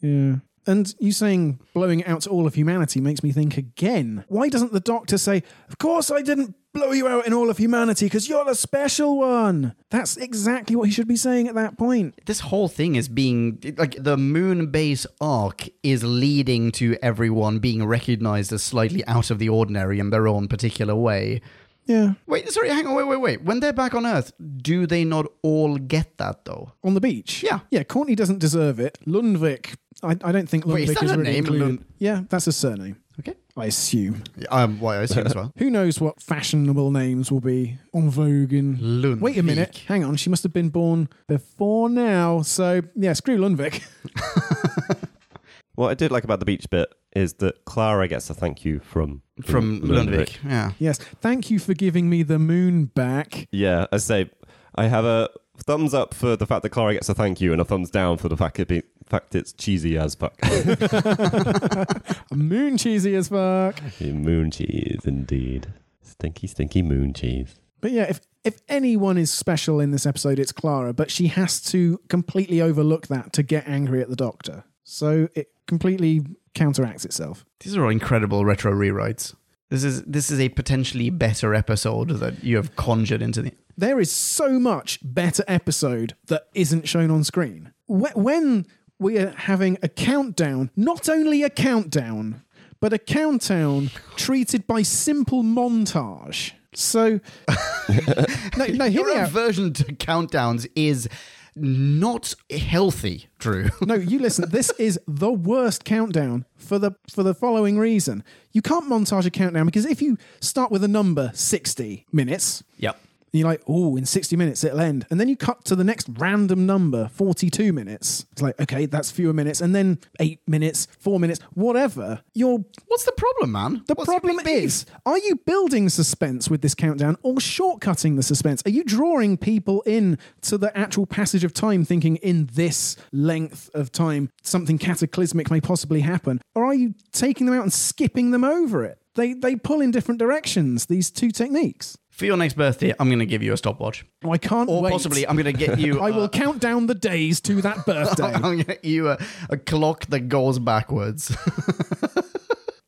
Yeah. And you saying blowing it out to all of humanity makes me think again. Why doesn't the Doctor say, of course I didn't blow you out in all of humanity because you're the special one? That's exactly what he should be saying at that point. This whole thing is being, like, the moon base arc is leading to everyone being recognized as slightly out of the ordinary in their own particular way. Yeah. Wait, sorry, hang on, wait, wait, wait. When they're back on Earth, do they not all get that, though? On the beach? Yeah. Yeah, Courtney doesn't deserve it. Lundvik, I, I don't think Lundvik wait, is, that is really name? included. Lund- yeah, that's a surname. Okay. I assume. Yeah, um, well, I assume as well. Who knows what fashionable names will be on Vogue in... Lundvik. Wait a minute, hang on, she must have been born before now, so, yeah, screw Lundvik. What I did like about the beach bit is that Clara gets a thank you from... From, from Lundvik, yeah. Yes, thank you for giving me the moon back. Yeah, I say, I have a thumbs up for the fact that Clara gets a thank you and a thumbs down for the fact, it be, fact it's cheesy as fuck. Moon cheesy as fuck. Moon cheese, indeed. Stinky, stinky moon cheese. But yeah, if if anyone is special in this episode, it's Clara, but she has to completely overlook that to get angry at the Doctor. So it completely counteracts itself. These are all incredible retro rewrites. This is this is a potentially better episode that you have conjured into the... There is so much better episode that isn't shown on screen. When we are having a countdown, not only a countdown, but a countdown treated by simple montage. So... no, no, hear Your me out. Version to countdowns is... not healthy, Drew. No, you listen. This is the worst countdown for the for the following reason. You can't montage a countdown because if you start with a number sixty minutes, yep, and you're like, oh, in sixty minutes it'll end, and then you cut to the next random number, forty-two minutes. It's like, okay, that's fewer minutes, and then eight minutes, four minutes, whatever. You're what's the problem, man? The what's problem is, are you building suspense with this countdown or shortcutting the suspense? Are you drawing people in to the actual passage of time, thinking in this length of time something cataclysmic may possibly happen, or are you taking them out and skipping them over it? They they pull in different directions. These two techniques. For your next birthday, I'm going to give you a stopwatch. Oh, I can't or wait. Or possibly I'm going to get you... Uh, I will count down the days to that birthday. I'm going to get you a, a clock that goes backwards.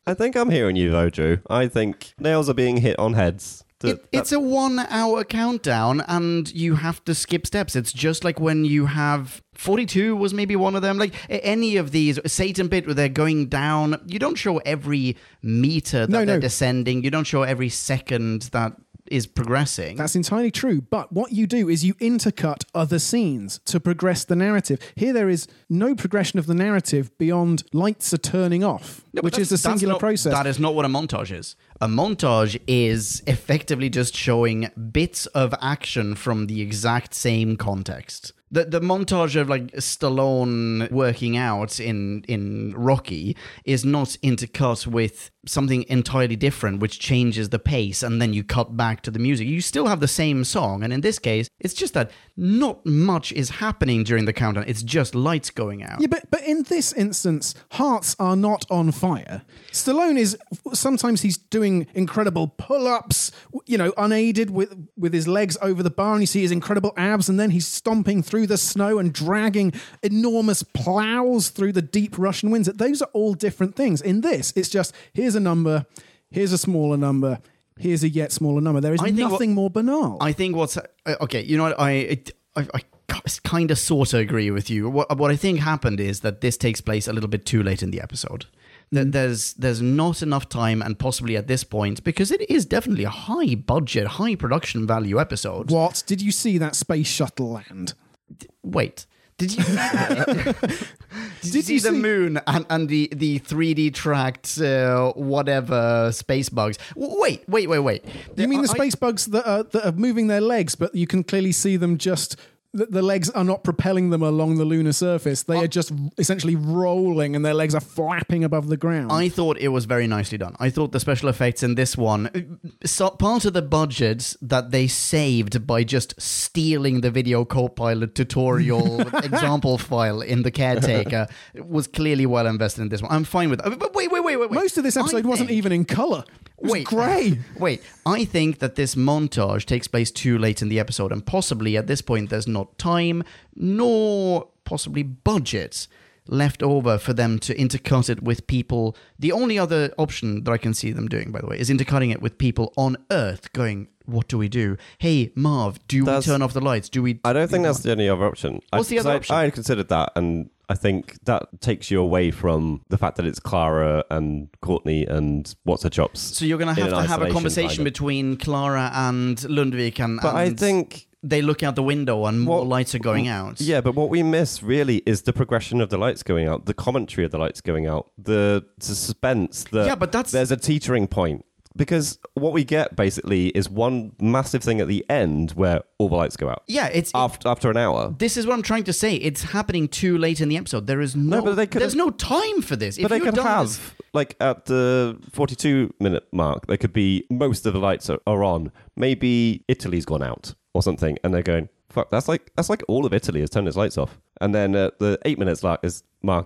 I think I'm hearing you, though, Drew. I think nails are being hit on heads. To, it, it's a one-hour countdown, and you have to skip steps. It's just like when you have... forty-two was maybe one of them. Like, any of these, Satan bit where they're going down, you don't show every meter that no, they're no. descending. You don't show every second that... is progressing. That's entirely true, but what you do is you intercut other scenes to progress the narrative. Here there is no progression of the narrative beyond lights are turning off, no, which is a singular not, process. That is not what a montage is. A montage is effectively just showing bits of action from the exact same context. The the montage of, like, Stallone working out in, in Rocky is not intercut with something entirely different, which changes the pace, and then you cut back to the music. You still have the same song, and in this case, it's just that not much is happening during the countdown. It's just lights going out. Yeah, but, but in this instance, hearts are not on fire. Stallone is... Sometimes he's doing incredible pull-ups, you know, unaided with, with his legs over the bar, and you see his incredible abs, and then he's stomping through the snow and dragging enormous plows through the deep Russian winds. Those are all different things. In this, it's just, here's a number, here's a smaller number, here's a yet smaller number. There is nothing what, more banal. I think what's... Okay, you know what? I... It, I, I kind of sort of agree with you. What, what I think happened is that this takes place a little bit too late in the episode. Mm. There's there's not enough time, and possibly at this point, because it is definitely a high budget, high production value episode. What? Did you see that space shuttle land? Wait, did you, did did you see, see the moon and, and the, the three D tracked uh, whatever space bugs? Wait, wait, wait, wait. You mean the I, space bugs that are, that are moving their legs, but you can clearly see them just the, the legs are not propelling them along the lunar surface. They uh, are just essentially rolling, and their legs are flapping above the ground. I thought it was very nicely done. I thought the special effects in this one, so part of the budget that they saved by just stealing the Video Copilot tutorial example file in The Caretaker was clearly well invested in this one. I'm fine with that. But wait, wait, wait, wait, wait. Most of this episode I wasn't think... even in colour. It was wait, grey. Wait, I think that this montage takes place too late in the episode, and possibly at this point there's not time, nor possibly budget left over for them to intercut it with people. The only other option that I can see them doing, by the way, is intercutting it with people on Earth going, what do we do? Hey, Marv, do that's, we turn off the lights? Do we? I don't think that's the only other option. What's I, the other I, option? I considered that, and I think that takes you away from the fact that it's Clara and Courtney and what's-her-chops. So you're going to have to have a conversation either. between Clara and Lundvik, and, but and I think they look out the window and what, more lights are going out. Yeah, but what we miss really is the progression of the lights going out, the commentary of the lights going out, the suspense that yeah, but that's... there's a teetering point. Because what we get, basically, is one massive thing at the end where all the lights go out. Yeah, it's... After, it, after an hour. This is what I'm trying to say. It's happening too late in the episode. There is no... no but they could there's have, no time for this. But if they could have, this, like, at the forty-two minute mark, there could be most of the lights are, are on. Maybe Italy's gone out or something, and they're going, fuck, that's like that's like all of Italy has turned its lights off. And then at the eight minutes mark,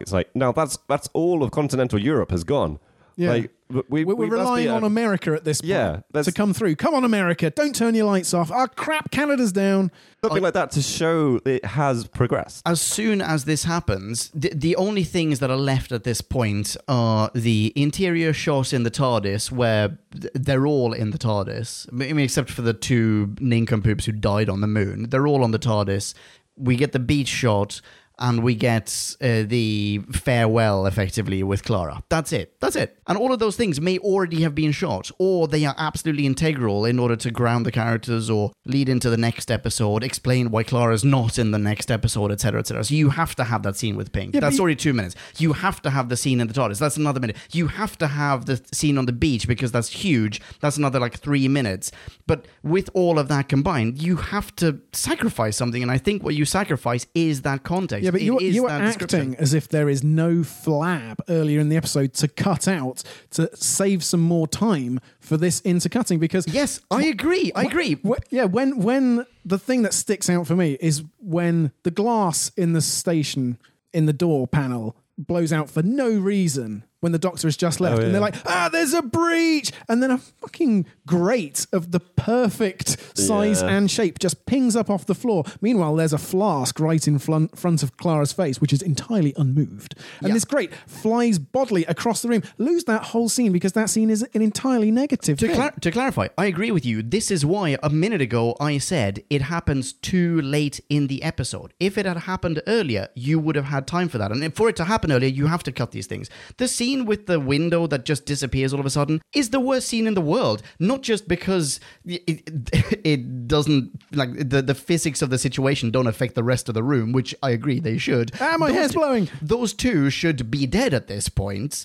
it's like, now that's, that's all of continental Europe has gone. Yeah. Like, we, We're we relying a, on America at this point yeah, to come through. Come on, America. Don't turn your lights off. Oh, crap, Canada's down. Something I, like that to show it has progressed. As soon as this happens, the, the only things that are left at this point are the interior shots in the TARDIS, where they're all in the TARDIS, I mean, except for the two nincompoops who died on the moon. They're all on the TARDIS. We get the beach shot, and we get uh, the farewell, effectively, with Clara. That's it. That's it. And all of those things may already have been shot, or they are absolutely integral in order to ground the characters or lead into the next episode, explain why Clara's not in the next episode, et cetera, et cetera. So you have to have that scene with Pink. Yeah, That's already two minutes. You have to have the scene in the TARDIS. That's another minute. You have to have the scene on the beach, because that's huge. That's another, like, three minutes. But with all of that combined, you have to sacrifice something, and I think what you sacrifice is that context. Yeah. Yeah, but you, you are acting as if there is no flab earlier in the episode to cut out to save some more time for this intercutting, because... Yes, I agree, I agree. Wh- wh- yeah, when when the thing that sticks out for me is when the glass in the station, in the door panel, blows out for no reason when the Doctor has just left, oh, yeah. and they're like, ah, there's a breach! And then a fucking grate of the perfect size yeah. and shape just pings up off the floor. Meanwhile, there's a flask right in front of Clara's face, which is entirely unmoved. And yeah. this grate flies bodily across the room. Lose that whole scene, because that scene is an entirely negative to thing. Cla- to clarify, I agree with you. This is why a minute ago I said it happens too late in the episode. If it had happened earlier, you would have had time for that. And for it to happen earlier, you have to cut these things. The scene with the window that just disappears all of a sudden is the worst scene in the world. Not just because it, it, it doesn't, like, the, the physics of the situation don't affect the rest of the room, which I agree they should. Ah, my those, hair's blowing! Those two should be dead at this point.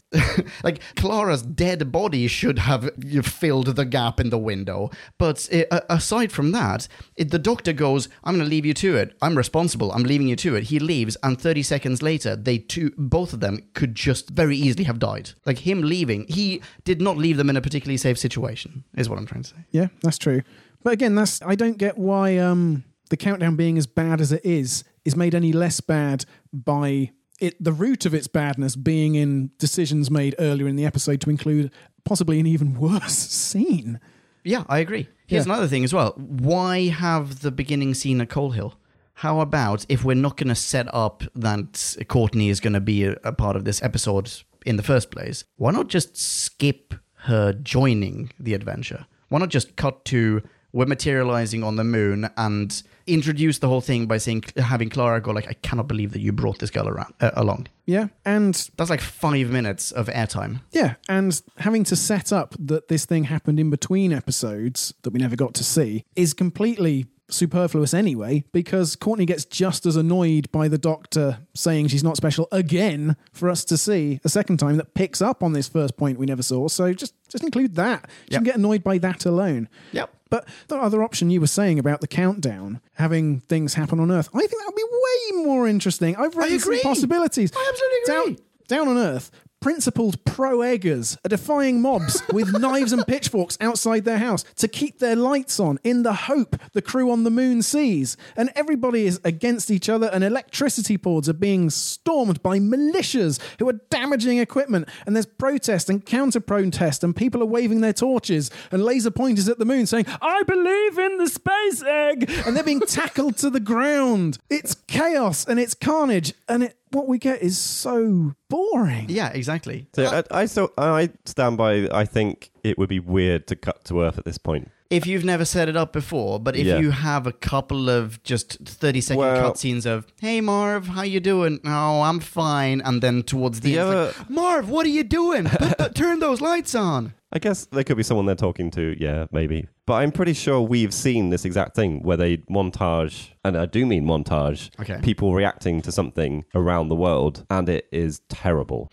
Like, Clara's dead body should have filled the gap in the window. But uh, aside from that, it, the Doctor goes, I'm going to leave you to it. I'm responsible. I'm leaving you to it. He leaves, and thirty seconds later, they two, both of them could just very easily have died. Like, him leaving, he did not leave them in a particularly safe situation, is what I'm trying to say. Yeah, that's true. But again, that's I don't get why um, the countdown being as bad as it is is made any less bad by it. The root of its badness being in decisions made earlier in the episode to include possibly an even worse scene. Yeah, I agree. Here's yeah. another thing as well. Why have the beginning scene at Coal Hill? How about if we're not going to set up that Courtney is going to be a, a part of this episode in the first place, why not just skip her joining the adventure? Why not just cut to we're materializing on the moon and introduce the whole thing by saying, having Clara go like, I cannot believe that you brought this girl around, uh, along. Yeah, and... That's like five minutes of airtime. Yeah, and having to set up that this thing happened in between episodes that we never got to see is completely superfluous anyway, because Courtney gets just as annoyed by the Doctor saying she's not special again for us to see a second time that picks up on this first point we never saw. So just, just include that. She yep. can get annoyed by that alone. Yep. But the other option you were saying about the countdown, having things happen on Earth, I think that would be way more interesting. I've read some possibilities. I absolutely agree. Down, down on Earth, principled pro-eggers are defying mobs with knives and pitchforks outside their house to keep their lights on in the hope the crew on the moon sees. And everybody is against each other, and electricity boards are being stormed by militias who are damaging equipment. And there's protest and counter-protest, and people are waving their torches and laser pointers at the moon saying, "I believe in the space egg!" And they're being tackled to the ground. It's chaos and it's carnage, and it what we get is so boring. Yeah, exactly. So I, I, still, I stand by, I think it would be weird to cut to Earth at this point. If you've never set it up before, but if yeah. you have a couple of just thirty-second well, cutscenes of, "Hey, Marv, how you doing?" "Oh, I'm fine." And then towards the end, ever... like, "Marv, what are you doing? Put the, turn those lights on." I guess there could be someone they're talking to, yeah, maybe. But I'm pretty sure we've seen this exact thing where they montage, and I do mean montage, okay. people reacting to something around the world, and it is terrible.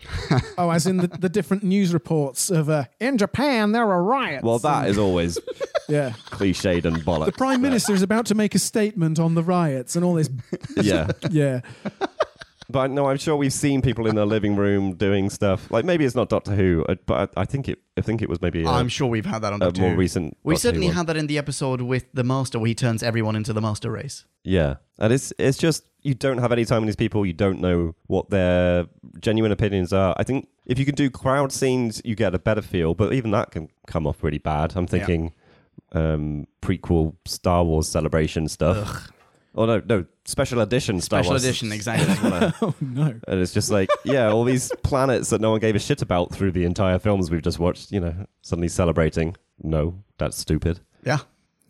Oh, as in the, the different news reports of, uh, in Japan, there are riots. Well, that and... is always yeah. cliched and bollocks. The Prime Minister is about to make a statement on the riots and all this. Yeah. Yeah. But no, I'm sure we've seen people in their living room doing stuff. Like, maybe it's not Doctor Who, but I think it I think it was maybe... A, I'm sure we've had that on Doctor Who. A more recent We Doctor certainly had that in the episode with the Master, where he turns everyone into the Master race. Yeah. And it's it's just, you don't have any time with these people. You don't know what their genuine opinions are. I think if you can do crowd scenes, you get a better feel. But even that can come off really bad. I'm thinking yeah. um, prequel Star Wars celebration stuff. Ugh. Oh, no, no, special edition Star Special Wars. edition, exactly. Oh, no. And it's just like, yeah, all these planets that no one gave a shit about through the entire films we've just watched, you know, suddenly celebrating. No, that's stupid. Yeah.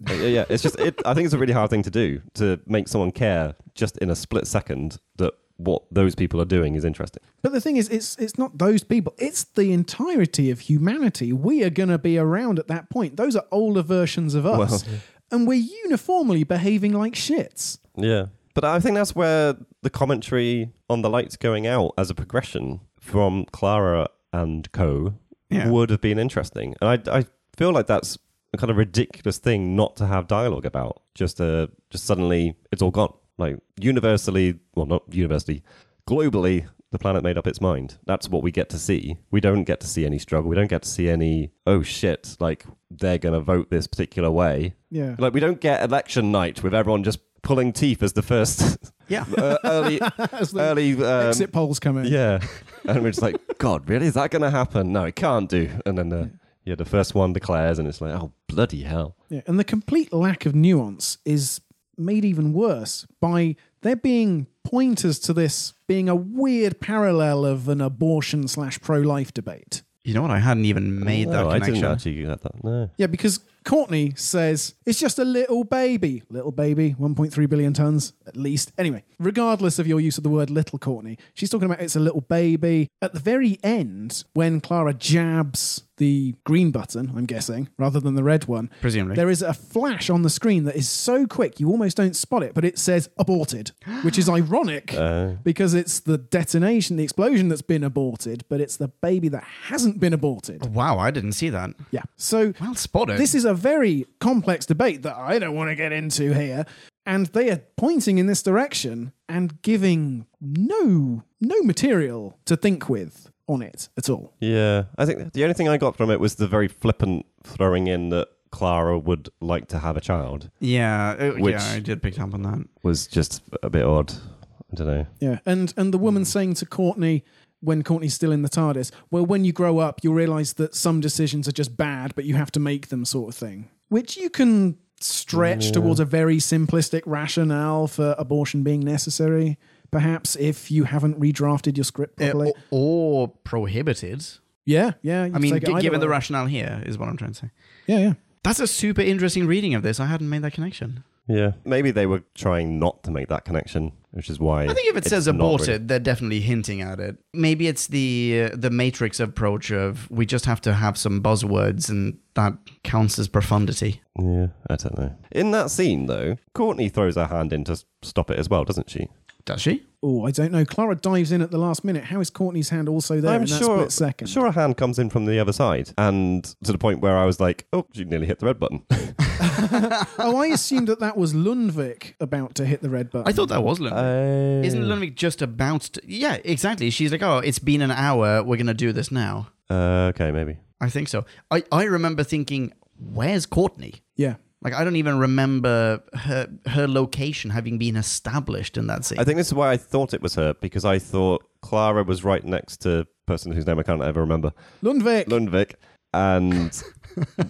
Yeah, yeah. It's just, it, I think it's a really hard thing to do, to make someone care just in a split second that what those people are doing is interesting. But the thing is, it's it's not those people. It's the entirety of humanity. We are going to be around at that point. Those are older versions of us. Well, and we're uniformly behaving like shits. Yeah. But I think that's where the commentary on the lights going out as a progression from Clara and co yeah. would have been interesting. And I, I feel like that's a kind of ridiculous thing not to have dialogue about. Just, uh, just suddenly it's all gone. Like, universally, well, not universally, globally, the planet made up its mind. That's what we get to see. We don't get to see any struggle. We don't get to see any, oh shit, like, they're going to vote this particular way. Yeah. Like, we don't get election night with everyone just pulling teeth as the first yeah. uh, early, as the early um, exit polls come in. Yeah. And we're just like, God, really? Is that going to happen? No, it can't do. And then the, yeah, the first one declares, and it's like, oh, bloody hell. Yeah. And the complete lack of nuance is made even worse by there being pointers to this being a weird parallel of an abortion slash pro-life debate. You know what? I hadn't even made oh, that connection. I didn't actually get that. No. Yeah, because Courtney says, it's just a little baby. Little baby, one point three billion tons, at least. Anyway, regardless of your use of the word little, Courtney, she's talking about it's a little baby. At the very end, when Clara jabs the green button, I'm guessing, rather than the red one, presumably, there is a flash on the screen that is so quick you almost don't spot it, but it says aborted, which is ironic uh. because it's the detonation, the explosion that's been aborted, but it's the baby that hasn't been aborted. Wow, I didn't see that. Yeah. So, well spotted. This is a very complex debate that I don't want to get into here. And they are pointing in this direction and giving no no material to think with on it at all. Yeah, I think the only thing I got from it was the very flippant throwing in that Clara would like to have a child. Yeah, it, which yeah, I did pick up on that. Was just a bit odd. I don't know. Yeah, and and the woman saying to Courtney, when Courtney's still in the TARDIS, well, when you grow up, you'll realise that some decisions are just bad, but you have to make them, sort of thing. Which you can stretch yeah. towards a very simplistic rationale for abortion being necessary, perhaps, if you haven't redrafted your script properly. Uh, or, or prohibited. Yeah, yeah. I mean, g- given the rationale here is what I'm trying to say. Yeah, yeah. That's a super interesting reading of this. I hadn't made that connection. Yeah. Maybe they were trying not to make that connection. which is why I think if it says aborted, really, they're definitely hinting at it. Maybe it's the uh, the Matrix approach of we just have to have some buzzwords and that counts as profundity. Yeah, I don't know. In that scene, though, Courtney throws her hand in to stop it as well, doesn't she? Does she? Oh, I don't know. Clara dives in at the last minute. How is Courtney's hand also there I'm in that sure, split second? I'm sure a hand comes in from the other side, and to the point where I was like, oh, she nearly hit the red button. Oh, I assumed that that was Lundvik about to hit the red button. I thought that was Lundvik. Uh... Isn't Lundvik just about to... Yeah, exactly. She's like, oh, it's been an hour. We're going to do this now. Uh, okay, maybe. I think so. I, I remember thinking, where's Courtney? Yeah. Like, I don't even remember her her location having been established in that scene. I think this is why I thought it was her, because I thought Clara was right next to a person whose name I can't ever remember. Lundvik. Lundvik. And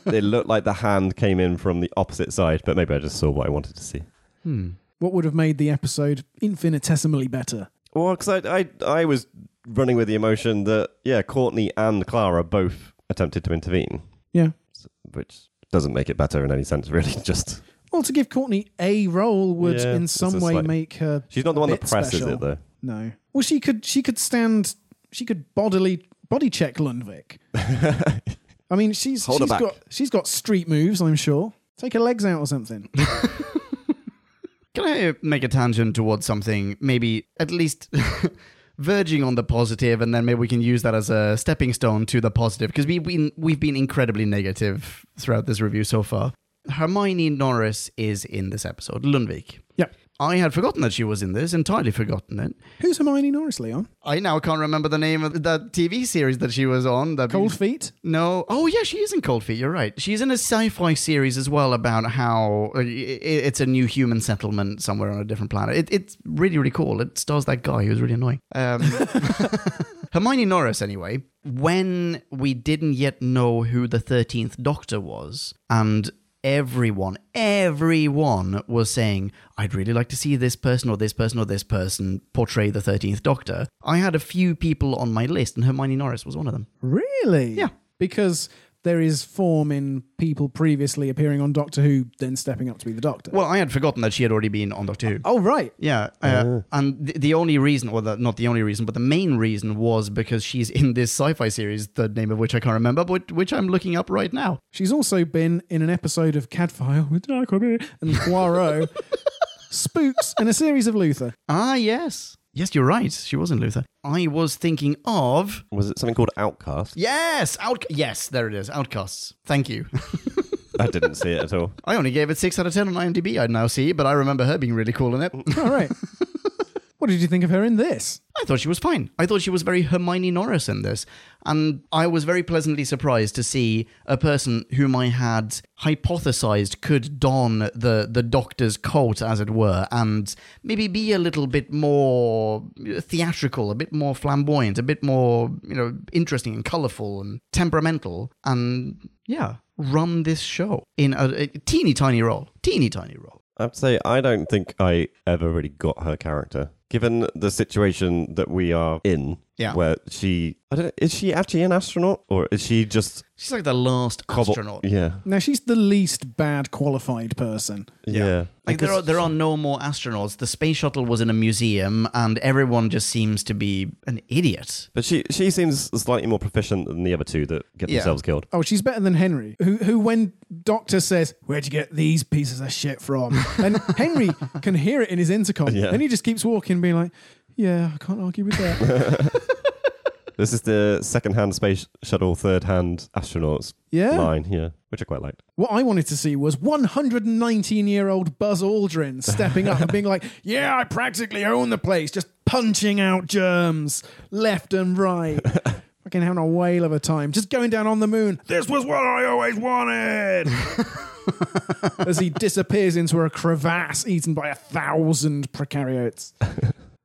it looked like the hand came in from the opposite side, but maybe I just saw what I wanted to see. Hmm. What would have made the episode infinitesimally better? Well, because I, I, I was running with the emotion that, yeah, Courtney and Clara both attempted to intervene. Yeah. Which... doesn't make it better in any sense, really. Just well, to give Courtney a role would yeah, in some way slight... make her. She's not the one that presses special. It, though. No. Well, she could. She could stand. She could bodily body check Lundvik. I mean, she's Hold she's got she's got street moves. I'm sure. Take her legs out or something. Can I make a tangent towards something? Maybe at least. Verging on the positive, and then maybe we can use that as a stepping stone to the positive, because we've been, we've been incredibly negative throughout this review so far. Hermione Norris is in this episode, Lundvik. Yeah. I had forgotten that she was in this, entirely forgotten it. Who's Hermione Norris, Leon? I now can't remember the name of that T V series that she was on. That Cold be- Feet? No. Oh, yeah, she is in Cold Feet, you're right. She's in a sci-fi series as well about how it's a new human settlement somewhere on a different planet. It, it's really, really cool. It stars that guy who's really annoying. Um, Hermione Norris, anyway. When we didn't yet know who the thirteenth Doctor was, and... Everyone, everyone was saying, I'd really like to see this person or this person or this person portray the thirteenth Doctor. I had a few people on my list, and Hermione Norris was one of them. Really? Yeah. Because there is form in people previously appearing on Doctor Who, then stepping up to be the Doctor. Well, I had forgotten that she had already been on Doctor Who. Oh, right. Yeah. Uh, uh. And the, the only reason, or the, not the only reason, but the main reason was because she's in this sci-fi series, the name of which I can't remember, but which I'm looking up right now. She's also been in an episode of Cadfire with Aquaman and Poirot, Spooks, and a series of Luther. Ah, yes. Yes, you're right. She was in Luther. I was thinking of... Was it something called Outcasts? Yes! Out- yes, there it is. Outcasts. Thank you. I didn't see it at all. I only gave it six out of ten on IMDb, I now see, but I remember her being really cool in it. All right. What did you think of her in this? I thought she was fine. I thought she was very Hermione Norris in this. And I was very pleasantly surprised to see a person whom I had hypothesized could don the, the Doctor's coat, as it were, and maybe be a little bit more theatrical, a bit more flamboyant, a bit more, you know, interesting and colorful and temperamental. And yeah, run this show in a, a teeny tiny role. Teeny tiny role. I have to say, I don't think I ever really got her character. Given the situation that we are in, yeah. where she... I don't know, is she actually an astronaut? Or is she just... She's like the last cobble- astronaut. Yeah. No, she's the least bad qualified person. Yeah. yeah. Like there are, there are no more astronauts. The space shuttle was in a museum and everyone just seems to be an idiot. But she, she seems slightly more proficient than the other two that get yeah. themselves killed. Oh, she's better than Henry, who, who when Doctor says, where'd you get these pieces of shit from? And Henry can hear it in his intercom. Yeah. And he just keeps walking. Being like, yeah, I can't argue with that. This is the second-hand space shuttle, third-hand astronauts yeah. line, yeah, which I quite liked. What I wanted to see was one hundred nineteen-year-old Buzz Aldrin stepping up and being like, yeah, I practically own the place, just punching out germs left and right. Fucking having a whale of a time. Just going down on the moon. This was what I always wanted! As he disappears into a crevasse eaten by a thousand prokaryotes.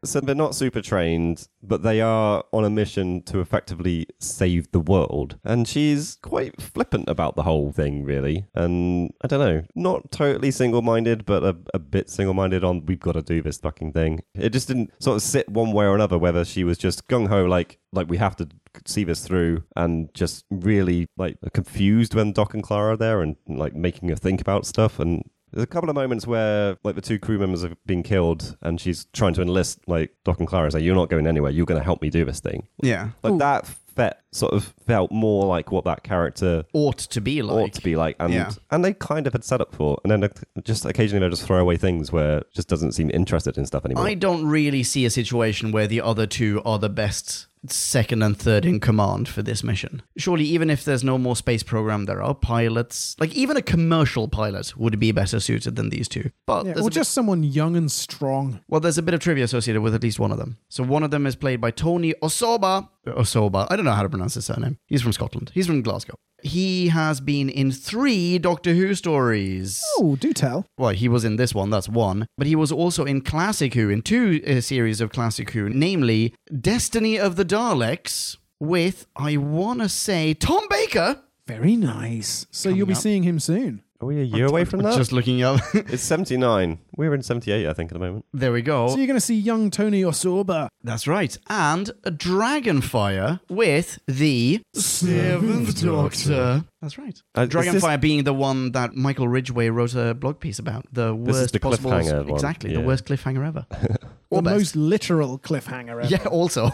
So they're not super trained, but they are on a mission to effectively save the world. And she's quite flippant about the whole thing, really. And I don't know, not totally single-minded, but a, a bit single-minded on we've got to do this fucking thing. It just didn't sort of sit one way or another, whether she was just gung-ho like, like we have to see this through, and just really like confused when Doc and Clara are there and like making her think about stuff. And There's a couple of moments where like the two crew members have been killed and she's trying to enlist like Doc and Clara, saying, "You're not going anywhere. You're going to help me do this thing." Yeah. Like Ooh. that felt, sort of felt more like what that character ought to be like. Ought to be like. And, yeah. and they kind of had set up for. And then just occasionally they'll just throw away things where it just doesn't seem interested in stuff anymore. I don't really see a situation where the other two are the best second and third in command for this mission. Surely, even if there's no more space program, there are pilots. Like, even a commercial pilot would be better suited than these two. But yeah, or just bit... someone young and strong. Well, there's a bit of trivia associated with at least one of them. So one of them is played by Tony Osoba. Osoba. I don't know how to pronounce his surname. He's from Scotland. He's from Glasgow. He has been in three Doctor Who stories. Oh, do tell. Well, he was in this one, that's one. But he was also in Classic Who, in two uh, series of Classic Who, namely Destiny of the Daleks with, I want to say, Tom Baker. Very nice. So Coming you'll be up. seeing him soon. Are we a year I'm away from that? Just looking up. It's seventy-nine. We're in seventy-eight, I think, at the moment. There we go. So you're going to see young Tony Osoba. That's right. And a Dragonfire with the Seventh Doctor. Doctor. That's right. Uh, Dragonfire this... being the one that Michael Ridgway wrote a blog piece about. The worst this is the possible... cliffhanger one. Exactly. Yeah. The worst cliffhanger ever. Or the best. Most literal cliffhanger ever. Yeah, also.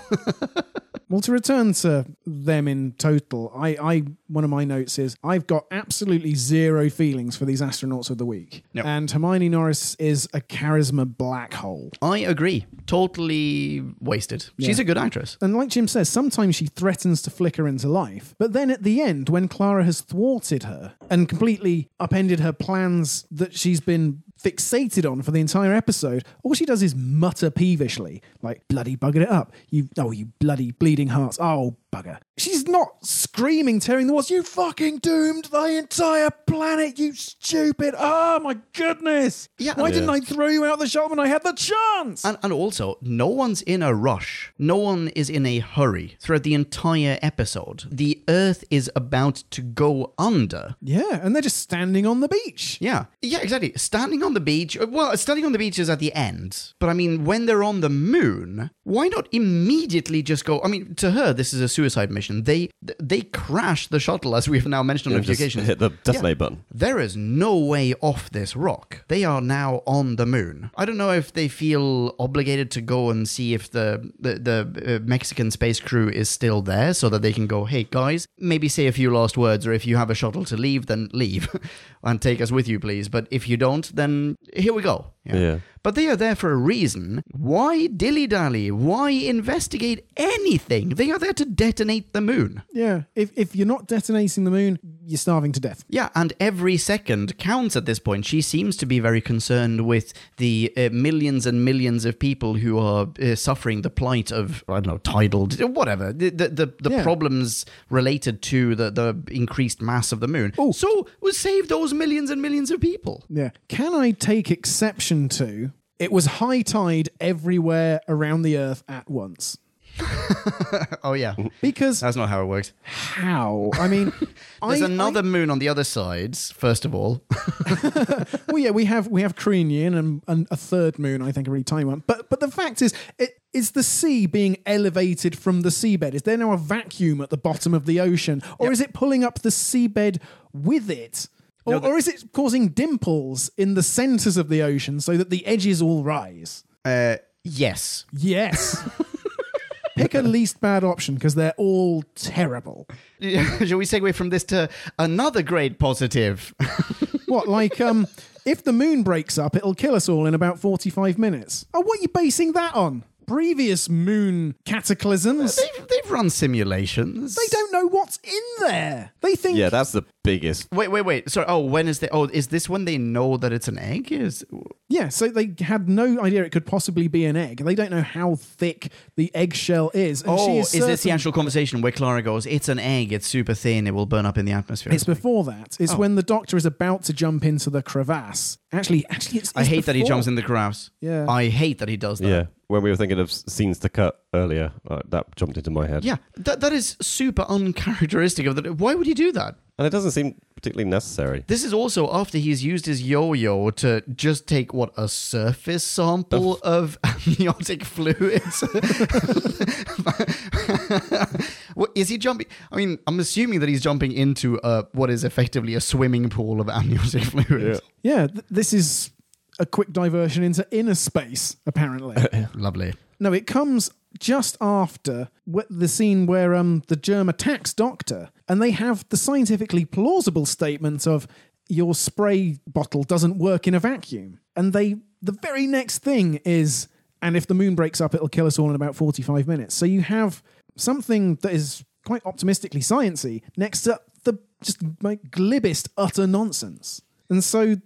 Well, to return to them in total, I, I one of my notes is I've got absolutely zero feelings for these astronauts of the week. Nope. And Hermione Norris is a charisma black hole. I agree. Totally wasted. Yeah. She's a good actress. And like Jim says, sometimes she threatens to flicker into life. But then at the end, when Clara has thwarted her and completely upended her plans that she's been fixated on for the entire episode, all she does is mutter peevishly, like, bloody buggered it up. You, oh, you bloody bleeding hearts. Oh, bugger. She's not screaming, tearing the walls, you fucking doomed the entire planet, you stupid. Oh, my goodness. Yeah, Why yeah. didn't I throw you out the shop when I had the chance? And, and also, no one's in a rush. No one is in a hurry throughout the entire episode. The Earth is about to go under. Yeah, and they're just standing on the beach. Yeah, yeah, exactly. Standing on the beach. Well, standing on the beach is at the end. But I mean, when they're on the moon, why not immediately just go? I mean, to her, this is a suicide mission. They they crashed the shuttle, as we've now mentioned on a few occasions. Hit the detonate yeah. button. There is no way off this rock. They are now on the moon. I don't know if they feel obligated to go and see if the, the, the uh, Mexican space crew is still there so that they can go, hey, guys, maybe say a few last words, or if you have a shuttle to leave, then leave and take us with you, please. But if you don't, then here we go. Yeah. yeah. But they are there for a reason. Why dilly-dally? Why investigate anything? They are there to detonate the moon. Yeah. If if you're not detonating the moon, you're starving to death. Yeah, and every second counts at this point. She seems to be very concerned with the uh, millions and millions of people who are uh, suffering the plight of, I don't know, tidal, whatever, the the, the, the yeah. problems related to the, the increased mass of the moon. Ooh. So we'll save those millions and millions of people. Yeah. Can I take exception to it was high tide everywhere around the Earth at once? Oh yeah, because that's not how it works. How? I mean, there's I, another I... moon on the other sides. First of all, well, yeah, we have we have Creanian and, and a third moon. I think a really tiny one. But but the fact is, it is the sea being elevated from the seabed. Is there now a vacuum at the bottom of the ocean, or yep. is it pulling up the seabed with it? Or, no, the- or is it causing dimples in the centres of the ocean so that the edges all rise? Uh, yes. Yes. Pick a least bad option, because they're all terrible. Shall we segue from this to another great positive? What, like, um, if the moon breaks up, it'll kill us all in about forty-five minutes. Oh, what are you basing that on? Previous moon cataclysms. Uh, they've, they've run simulations. They don't know what's in there. They think... Yeah, that's the biggest... Wait, wait, wait. Sorry, oh, when is the... Oh, is this when they know that it's an egg? Is... Yeah, so they had no idea it could possibly be an egg. They don't know how thick the eggshell is. And oh, she is, is certain... this the actual conversation where Clara goes, it's an egg, it's super thin, it will burn up in the atmosphere? It's before that. It's oh. when the Doctor is about to jump into the crevasse. Actually, actually, it's, it's I hate before. that he jumps in the crevasse. Yeah. I hate that he does that. Yeah. When we were thinking of scenes to cut earlier, uh, that jumped into my head. Yeah, that that is super uncharacteristic of the. Why would he do that? And it doesn't seem particularly necessary. This is also after he's used his yo-yo to just take, what, a surface sample of amniotic fluids? What, is he jumping? I mean, I'm assuming that he's jumping into a, what is effectively a swimming pool of amniotic fluid. Yeah, yeah th- this is a quick diversion into inner space, apparently. Lovely. No, it comes just after the scene where um, the germ attacks Doctor, and they have the scientifically plausible statement of, your spray bottle doesn't work in a vacuum. And they, the very next thing is, and if the moon breaks up, it'll kill us all in about forty-five minutes. So you have something that is quite optimistically science-y next to the just like glibest utter nonsense. And so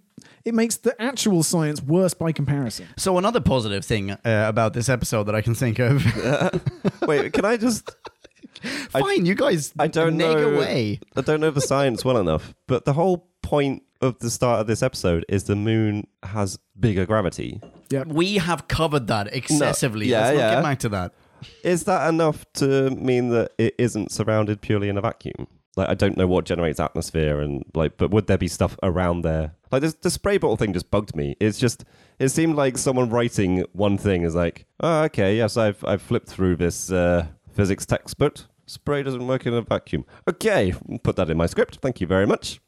it makes the actual science worse by comparison. So another positive thing uh, about this episode that I can think of. uh, wait, can I just... Fine, I, you guys I don't neg know, away. I don't know the science well enough, but the whole point of the start of this episode is the moon has bigger gravity. Yep. We have covered that excessively. No, yeah, Let's yeah. not get back to that. Is that enough to mean that it isn't surrounded purely in a vacuum? Like, I don't know what generates atmosphere and like, but would there be stuff around there? Like, this, the spray bottle thing just bugged me. It's just, it seemed like someone writing one thing is like, oh, okay, yes, I've I've flipped through this uh, physics textbook. Spray doesn't work in a vacuum. Okay, put that in my script. Thank you very much.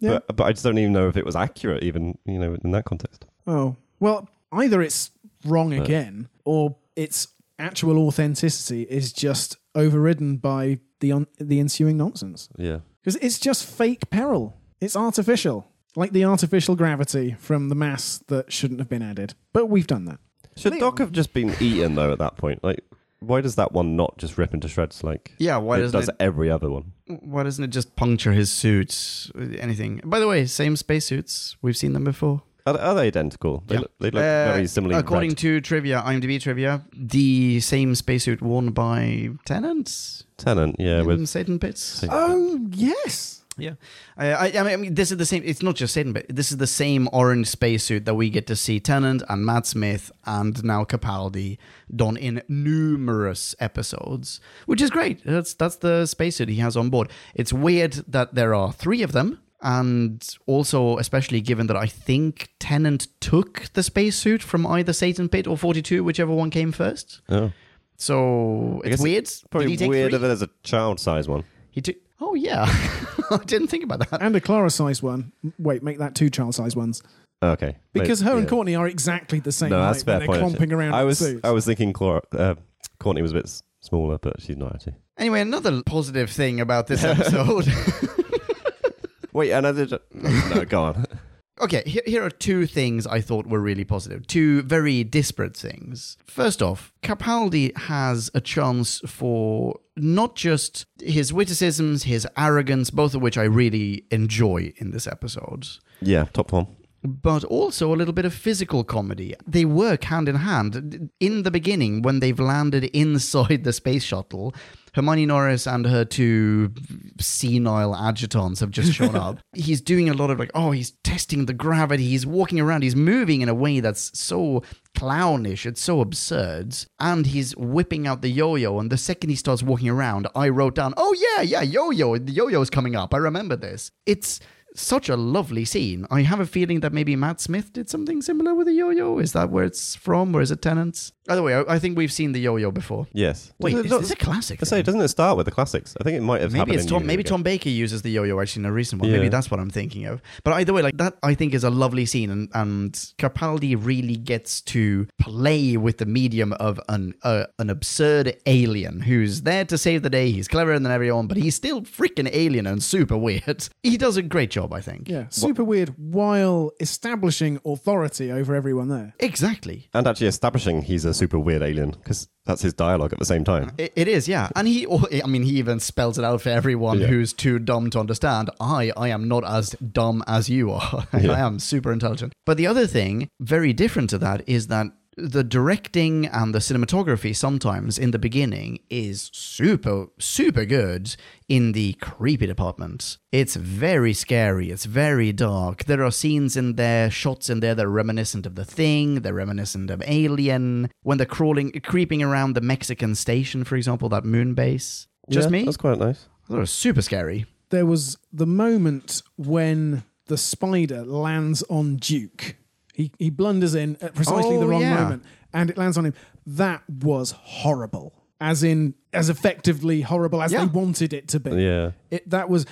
Yeah. But, but I just don't even know if it was accurate, even, you know, in that context. Oh, well, either it's wrong but. again, or it's... actual authenticity is just overridden by the un- the ensuing nonsense. Yeah. Because it's just fake peril. It's artificial. Like the artificial gravity from the mass that shouldn't have been added. But we've done that. Should Doc have just been eaten, though, at that point? Like, why does that one not just rip into shreds like yeah, why it doesn't does it, every other one? Why doesn't it just puncture his suits? Anything. By the way, same spacesuits. We've seen them before. Are, are they identical? They, yeah. look, they look uh, very similar. According red. to trivia, IMDb trivia, the same spacesuit worn by Tennant. Tennant, yeah, in with Satan Pitts. Oh yes, yeah. Uh, I, I, mean, I mean, this is the same. It's not just Satan Pitts. This is the same orange spacesuit that we get to see Tennant and Matt Smith and now Capaldi don in numerous episodes, which is great. That's that's the spacesuit he has on board. It's weird that there are three of them. And also, especially given that I think Tennant took the spacesuit from either Satan Pit or forty-two, whichever one came first. Oh. So it's weird. It's probably weirder than there's a child-sized one. He took... Oh, yeah. I didn't think about that. And a Clara-sized one. Wait, make that two child-sized ones. Okay. Because Wait, her yeah. and Courtney are exactly the same. No, that's fair point. They're clomping around I was, in suits. I was thinking Clara, uh, Courtney was a bit s- smaller, but she's not actually. Anyway, another positive thing about this episode... Wait, another... No, no, go on. Okay, here, here are two things I thought were really positive. Two very disparate things. First off, Capaldi has a chance for not just his witticisms, his arrogance, both of which I really enjoy in this episode. Yeah, top form. But also a little bit of physical comedy. They work hand in hand. In the beginning, when they've landed inside the space shuttle... Hermione Norris and her two senile adjutants have just shown up. He's doing a lot of like, oh, he's testing the gravity. He's walking around. He's moving in a way that's so clownish. It's so absurd. And he's whipping out the yo-yo. And the second he starts walking around, I wrote down, oh, yeah, yeah, yo-yo. The yo-yo's coming up. I remember this. It's such a lovely scene. I have a feeling that maybe Matt Smith did something similar with the yo-yo. Is that where it's from? Or is it Tennant's? By the way, I, I think we've seen the yo-yo before. Yes. Wait, it's, it's a classic. I say, doesn't it start with the classics? I think it might have. Maybe it's Tom. Maybe again. Tom Baker uses the yo-yo actually in a recent one. Yeah. Maybe that's what I'm thinking of. But either way, like that, I think is a lovely scene, and, and Capaldi really gets to play with the medium of an uh, an absurd alien who's there to save the day. He's cleverer than everyone, but he's still freaking alien and super weird. He does a great job. I think. Yeah, super what? weird while establishing authority over everyone there. Exactly. And actually establishing he's a super weird alien because that's his dialogue at the same time. It, it is, yeah. And he, or, I mean, he even spells it out for everyone yeah. who's too dumb to understand. I, I am not as dumb as you are. Yeah. I am super intelligent. But the other thing, very different to that, is that the directing and the cinematography sometimes in the beginning is super, super good in the creepy department. It's very scary. It's very dark. There are scenes in there, shots in there that are reminiscent of The Thing. They're reminiscent of Alien. When they're crawling, creeping around the Mexican station, for example, that moon base. Just yeah, me? That's quite nice. I thought it was super scary. There was the moment when the spider lands on Duke. He he blunders in at precisely oh, the wrong yeah. moment, and it lands on him. That was horrible. as in as effectively horrible as yeah. they wanted it to be. Yeah, it that was.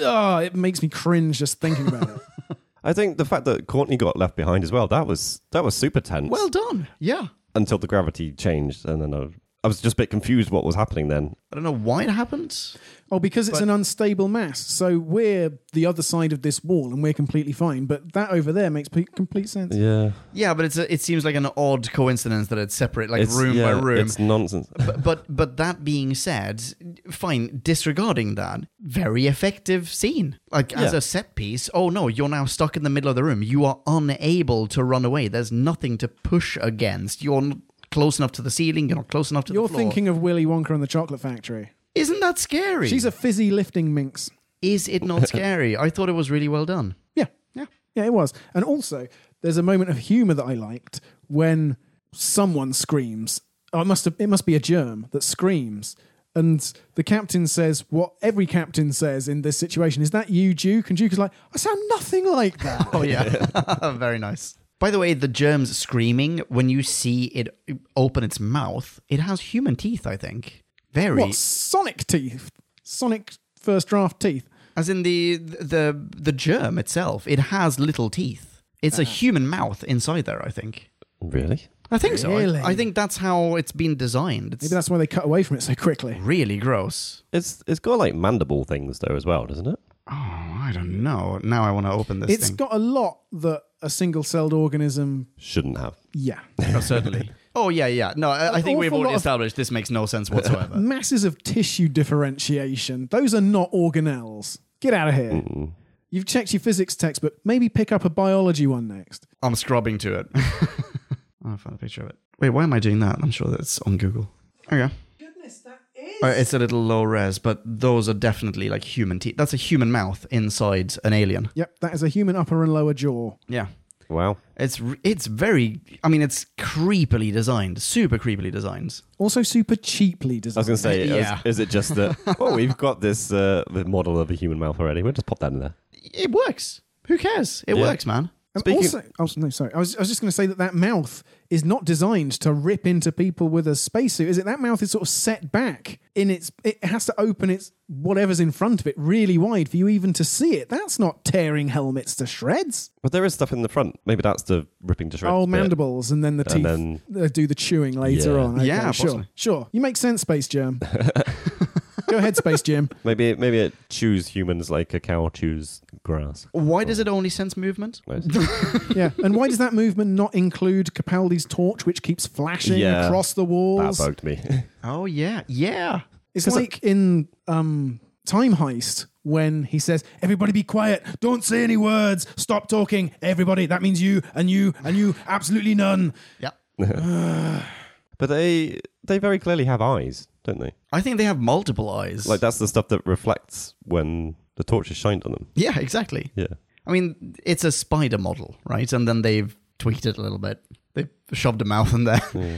Oh, it makes me cringe just thinking about it. I think the fact that Courtney got left behind as well, that was that was super tense. Well done. Yeah. Until the gravity changed, and then I, I was just a bit confused what was happening then. I don't know why it happened. Oh, because it's but... an unstable mass. So we're the other side of this wall, and we're completely fine. But that over there makes p- complete sense. Yeah. Yeah, but it's a, it seems like an odd coincidence that it's separate, like it's, room yeah, by room. It's nonsense. but, but but that being said, fine, disregarding that, very effective scene. Like yeah. as a set piece, oh no, you're now stuck in the middle of the room. You are unable to run away. There's nothing to push against. You're not close enough to the ceiling. You're not close enough to you're the floor. You're thinking of Willy Wonka and the Chocolate Factory. Isn't that scary? She's a fizzy lifting minx. Is it not scary? I thought it was really well done. Yeah. Yeah. Yeah, it was. And also, there's a moment of humour that I liked when someone screams. Oh, it must have, it must be a germ that screams. And the captain says what every captain says in this situation. Is that you, Duke? And Duke is like, I sound nothing like that. Oh, yeah. Very nice. By the way, the germ's screaming, when you see it open its mouth, it has human teeth, I think. Very. What, sonic teeth? Sonic first draft teeth? As in the the the germ itself. It has little teeth. It's uh. a human mouth inside there, I think. Really? I think really? so. I, I think that's how it's been designed. It's Maybe that's why they cut away from it so quickly. Really gross. It's It's got like mandible things, though, as well, doesn't it? Oh, I don't know. Now I want to open this It's thing. Got a lot that a single-celled organism... shouldn't have. Yeah. No, certainly. Oh, yeah, yeah. No, I, I think we've already established this makes no sense whatsoever. Masses of tissue differentiation. Those are not organelles. Get out of here. Mm. You've checked your physics textbook. Maybe pick up a biology one next. I'm scrubbing to it. I found a picture of it. Wait, why am I doing that? I'm sure that's on Google. Okay. Goodness, that is... Oh, it's a little low res, but those are definitely like human teeth. That's a human mouth inside an alien. Yep, that is a human upper and lower jaw. Yeah. Wow. It's it's very, I mean, it's creepily designed, super creepily designed. Also super cheaply designed. I was going to say, yeah. is, is it just that, oh, we've got this uh, model of a human mouth already. We'll just pop that in there. It works. Who cares? It yeah. works, man. Speaking also, oh, no, sorry. I was, I was just going to say that that mouth is not designed to rip into people with a spacesuit, is it? That mouth is sort of set back in its, it has to open its, whatever's in front of it really wide for you even to see it. That's not tearing helmets to shreds. But there is stuff in the front. Maybe that's the ripping to shreds. Oh, mandibles bit. And then the teeth and then... do the chewing later yeah. on. Okay, yeah, sure. Possibly. Sure. You make sense, Space Jam. Go ahead, Space Jam. Maybe, maybe it chews humans like a cow chews grass. Why or... does it only sense movement? Yeah, and why does that movement not include Capaldi's torch, which keeps flashing yeah, across the walls? That bugged me. Oh, yeah. Yeah. It's like I... in um, Time Heist when he says, everybody be quiet, don't say any words, stop talking, everybody. That means you and you and you, absolutely none. Yeah. But they they very clearly have eyes, don't they? I think they have multiple eyes. Like, that's the stuff that reflects when the torch is shined on them. Yeah, exactly. Yeah. I mean, it's a spider model, right? And then they've tweaked it a little bit. They've shoved a mouth in there. Yeah.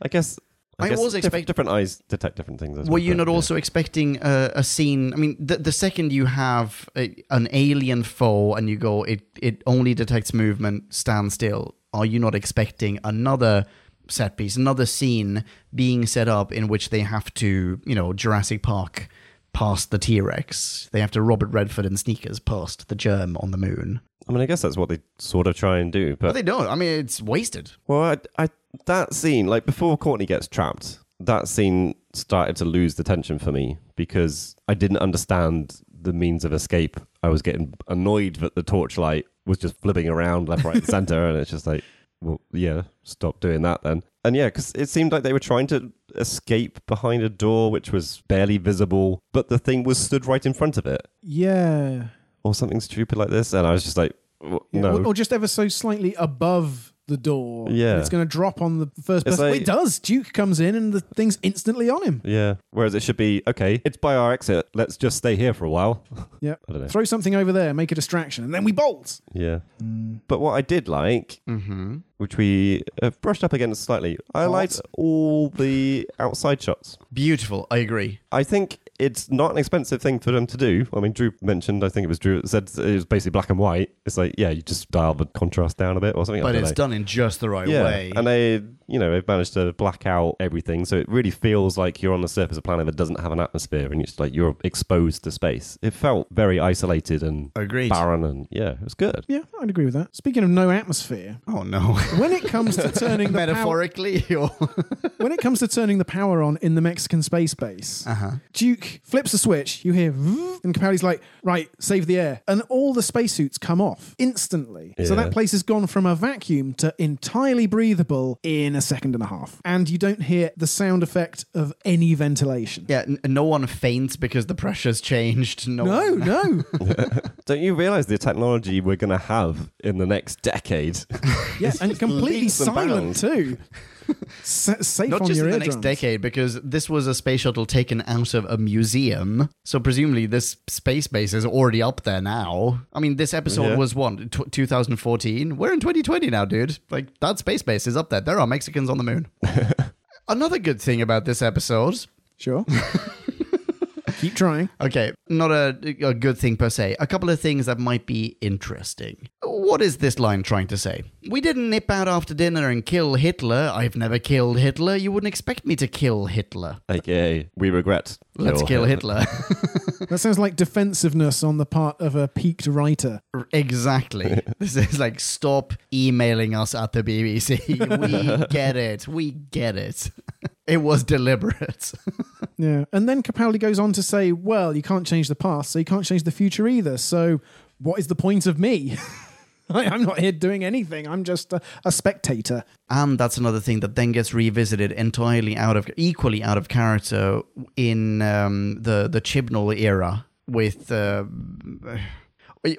I guess... I, I guess was expecting different eyes detect different things. As well, were you not yeah. also expecting a, a scene? I mean, the, the second you have a, an alien foe and you go, it it only detects movement, stand still. Are you not expecting another set piece, another scene being set up in which they have to, you know, Jurassic Park past the T-Rex? They have to Robert Redford in sneakers past the germ on the moon. I mean, I guess that's what they sort of try and do, but, but they don't. I mean, it's wasted. Well, I, I that scene, like before Courtney gets trapped, that scene started to lose the tension for me because I didn't understand the means of escape. I was getting annoyed that the torchlight was just flipping around left, right, and center, and it's just like, well, yeah, stop doing that then. And yeah, because it seemed like they were trying to escape behind a door which was barely visible, but the thing was stood right in front of it. Yeah. Or something stupid like this. And I was just like, well, yeah, no. Or, or just ever so slightly above the door. Yeah. It's going to drop on the first person. Like, well, it does. Duke comes in and the thing's instantly on him. Yeah. Whereas it should be, okay, it's by our exit. Let's just stay here for a while. Yeah. I don't know. Throw something over there, make a distraction, and then we bolt. Yeah. Mm. But what I did like, mm-hmm. which we have brushed up against slightly, I liked all the outside shots. Beautiful. I agree. I think... it's not an expensive thing for them to do. I mean, Drew mentioned, I think it was Drew, said it was basically black and white. It's like, yeah, you just dial the contrast down a bit or something. But it's know. done in just the right yeah. way. And they, you know, they've managed to black out everything. So it really feels like you're on the surface of a planet that doesn't have an atmosphere and it's like you're exposed to space. It felt very isolated and Agreed. barren and yeah, it was good. Yeah, I'd agree with that. Speaking of no atmosphere. Oh, no. When it comes to turning... Metaphorically? Pow- or when it comes to turning the power on in the Mexican space base, uh-huh. Duke flips the switch, you hear... And Capaldi's like, right, save the air. And all the spacesuits come off instantly. Yeah. So that place has gone from a vacuum to entirely breathable in a second and a half. And you don't hear the sound effect of any ventilation. Yeah, n- no one faints because the pressure's changed. No, no. no. Don't you realise the technology we're going to have in the next decade? Yes, and completely silent too. S- safe Not on just your in the next decade, because this was a space shuttle taken out of a museum, so presumably this space base is already up there now. I mean, this episode yeah. was what, t- twenty fourteen? We're in twenty twenty now, dude. Like, that space base is up there. There are Mexicans on the moon. Another good thing about this episode... Sure. Keep trying. Okay, not a, a good thing per se. A couple of things that might be interesting. What is this line trying to say? We didn't nip out after dinner and kill Hitler. I've never killed Hitler. You wouldn't expect me to kill Hitler. Okay, we regret. Let's kill Hitler. That sounds like defensiveness on the part of a peaked writer. Exactly. This is like, stop emailing us at the B B C. We get it. We get it. It was deliberate. Yeah. And then Capaldi goes on to say, well, you can't change the past, so you can't change the future either. So what is the point of me? I, I'm not here doing anything. I'm just a, a spectator. And that's another thing that then gets revisited entirely out of, equally out of character in um, the, the Chibnall era with uh,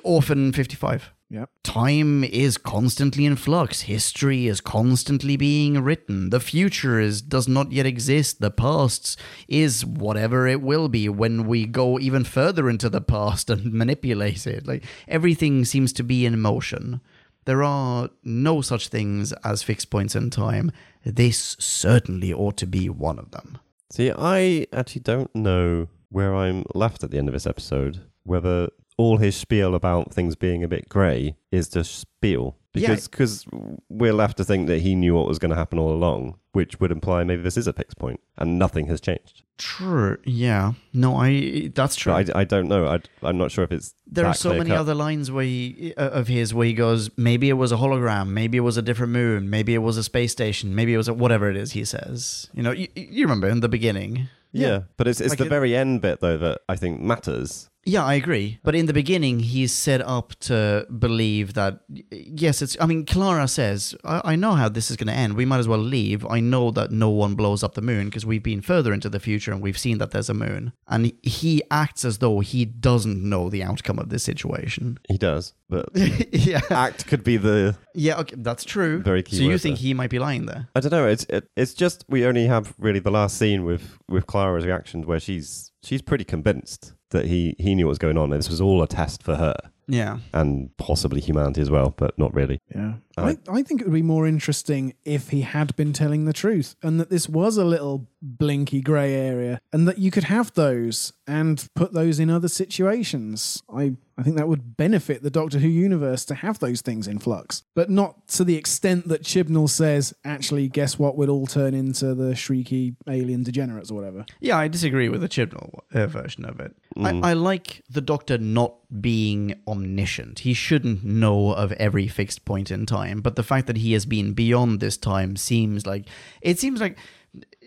Orphan fifty-five. Yep. Time is constantly in flux. History is constantly being written. The future is does not yet exist. The past is whatever it will be when we go even further into the past and manipulate it. Like, everything seems to be in motion. There are no such things as fixed points in time. This certainly ought to be one of them. See, I actually don't know where I'm left at the end of this episode, whether... all his spiel about things being a bit grey is just spiel. Because yeah. cause we're left to think that he knew what was going to happen all along, which would imply maybe this is a fixed point and nothing has changed. True, yeah. No, I that's true. I, I don't know. I, I'm not sure if it's There are so many cut. other lines where he, uh, of his where he goes, maybe it was a hologram, maybe it was a different moon, maybe it was a space station, maybe it was a whatever it is he says. You know, you, you remember in the beginning. Yeah, yeah. But it's, it's like the it, very end bit, though, that I think matters. Yeah, I agree. But in the beginning, he's set up to believe that, yes, it's... I mean, Clara says, I, I know how this is going to end. We might as well leave. I know that no one blows up the moon because we've been further into the future and we've seen that there's a moon. And he acts as though he doesn't know the outcome of this situation. He does, but yeah. act could be the... Yeah, okay, that's true. Very key. So you think there. he might be lying there? I don't know. It's it, it's just we only have really the last scene with, with Clara's reaction where she's she's pretty convinced that he, he knew what was going on. And this was all a test for her. Yeah. And possibly humanity as well, but not really. Yeah. I, I think it would be more interesting if he had been telling the truth and that this was a little blinky grey area and that you could have those and put those in other situations. I, I think that would benefit the Doctor Who universe to have those things in flux, but not to the extent that Chibnall says, actually, guess what, we'll all turn into the shrieky alien degenerates or whatever. Yeah, I disagree with the Chibnall uh, version of it. Mm. I, I like the Doctor not being omniscient. He shouldn't know of every fixed point in time. But the fact that he has been beyond this time seems like... It seems like...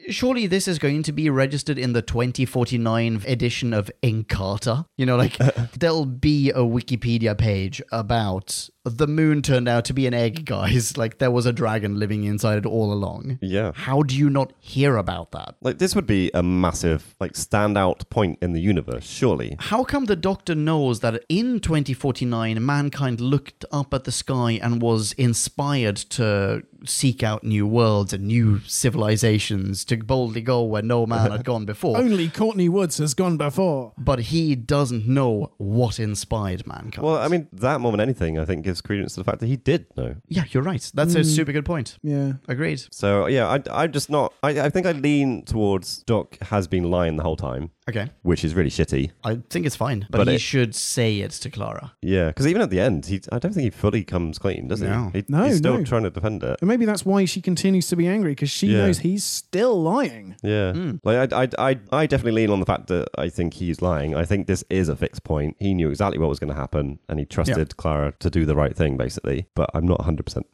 Surely this is going to be registered in the twenty forty-nine edition of Encarta. You know, like, there'll be a Wikipedia page about the moon turned out to be an egg, guys. Like, there was a dragon living inside it all along. Yeah. How do you not hear about that? Like, this would be a massive, like, standout point in the universe, surely. How come the Doctor knows that in twenty forty-nine, mankind looked up at the sky and was inspired to seek out new worlds and new civilizations, to to boldly go where no man had gone before. Only Courtney Woods has gone before. But he doesn't know what inspired mankind. Well, I mean, that more than anything, I think, gives credence to the fact that he did know. Yeah, you're right. That's mm. a super good point. Yeah. Agreed. So, yeah, I, I'm just not... I, I think I lean towards Doc has been lying the whole time. Okay. Which is really shitty. I think it's fine. But, but he it, should say it to Clara. Yeah, because even at the end, he, I don't think he fully comes clean, does no. he? he? No, He's still no. trying to defend it. And maybe that's why she continues to be angry, because she yeah. knows he's still lying. Yeah. Mm. Like I, I, I, I definitely lean on the fact that I think he's lying. I think this is a fixed point. He knew exactly what was going to happen, and he trusted yeah. Clara to do the right thing, basically. But I'm not one hundred percent.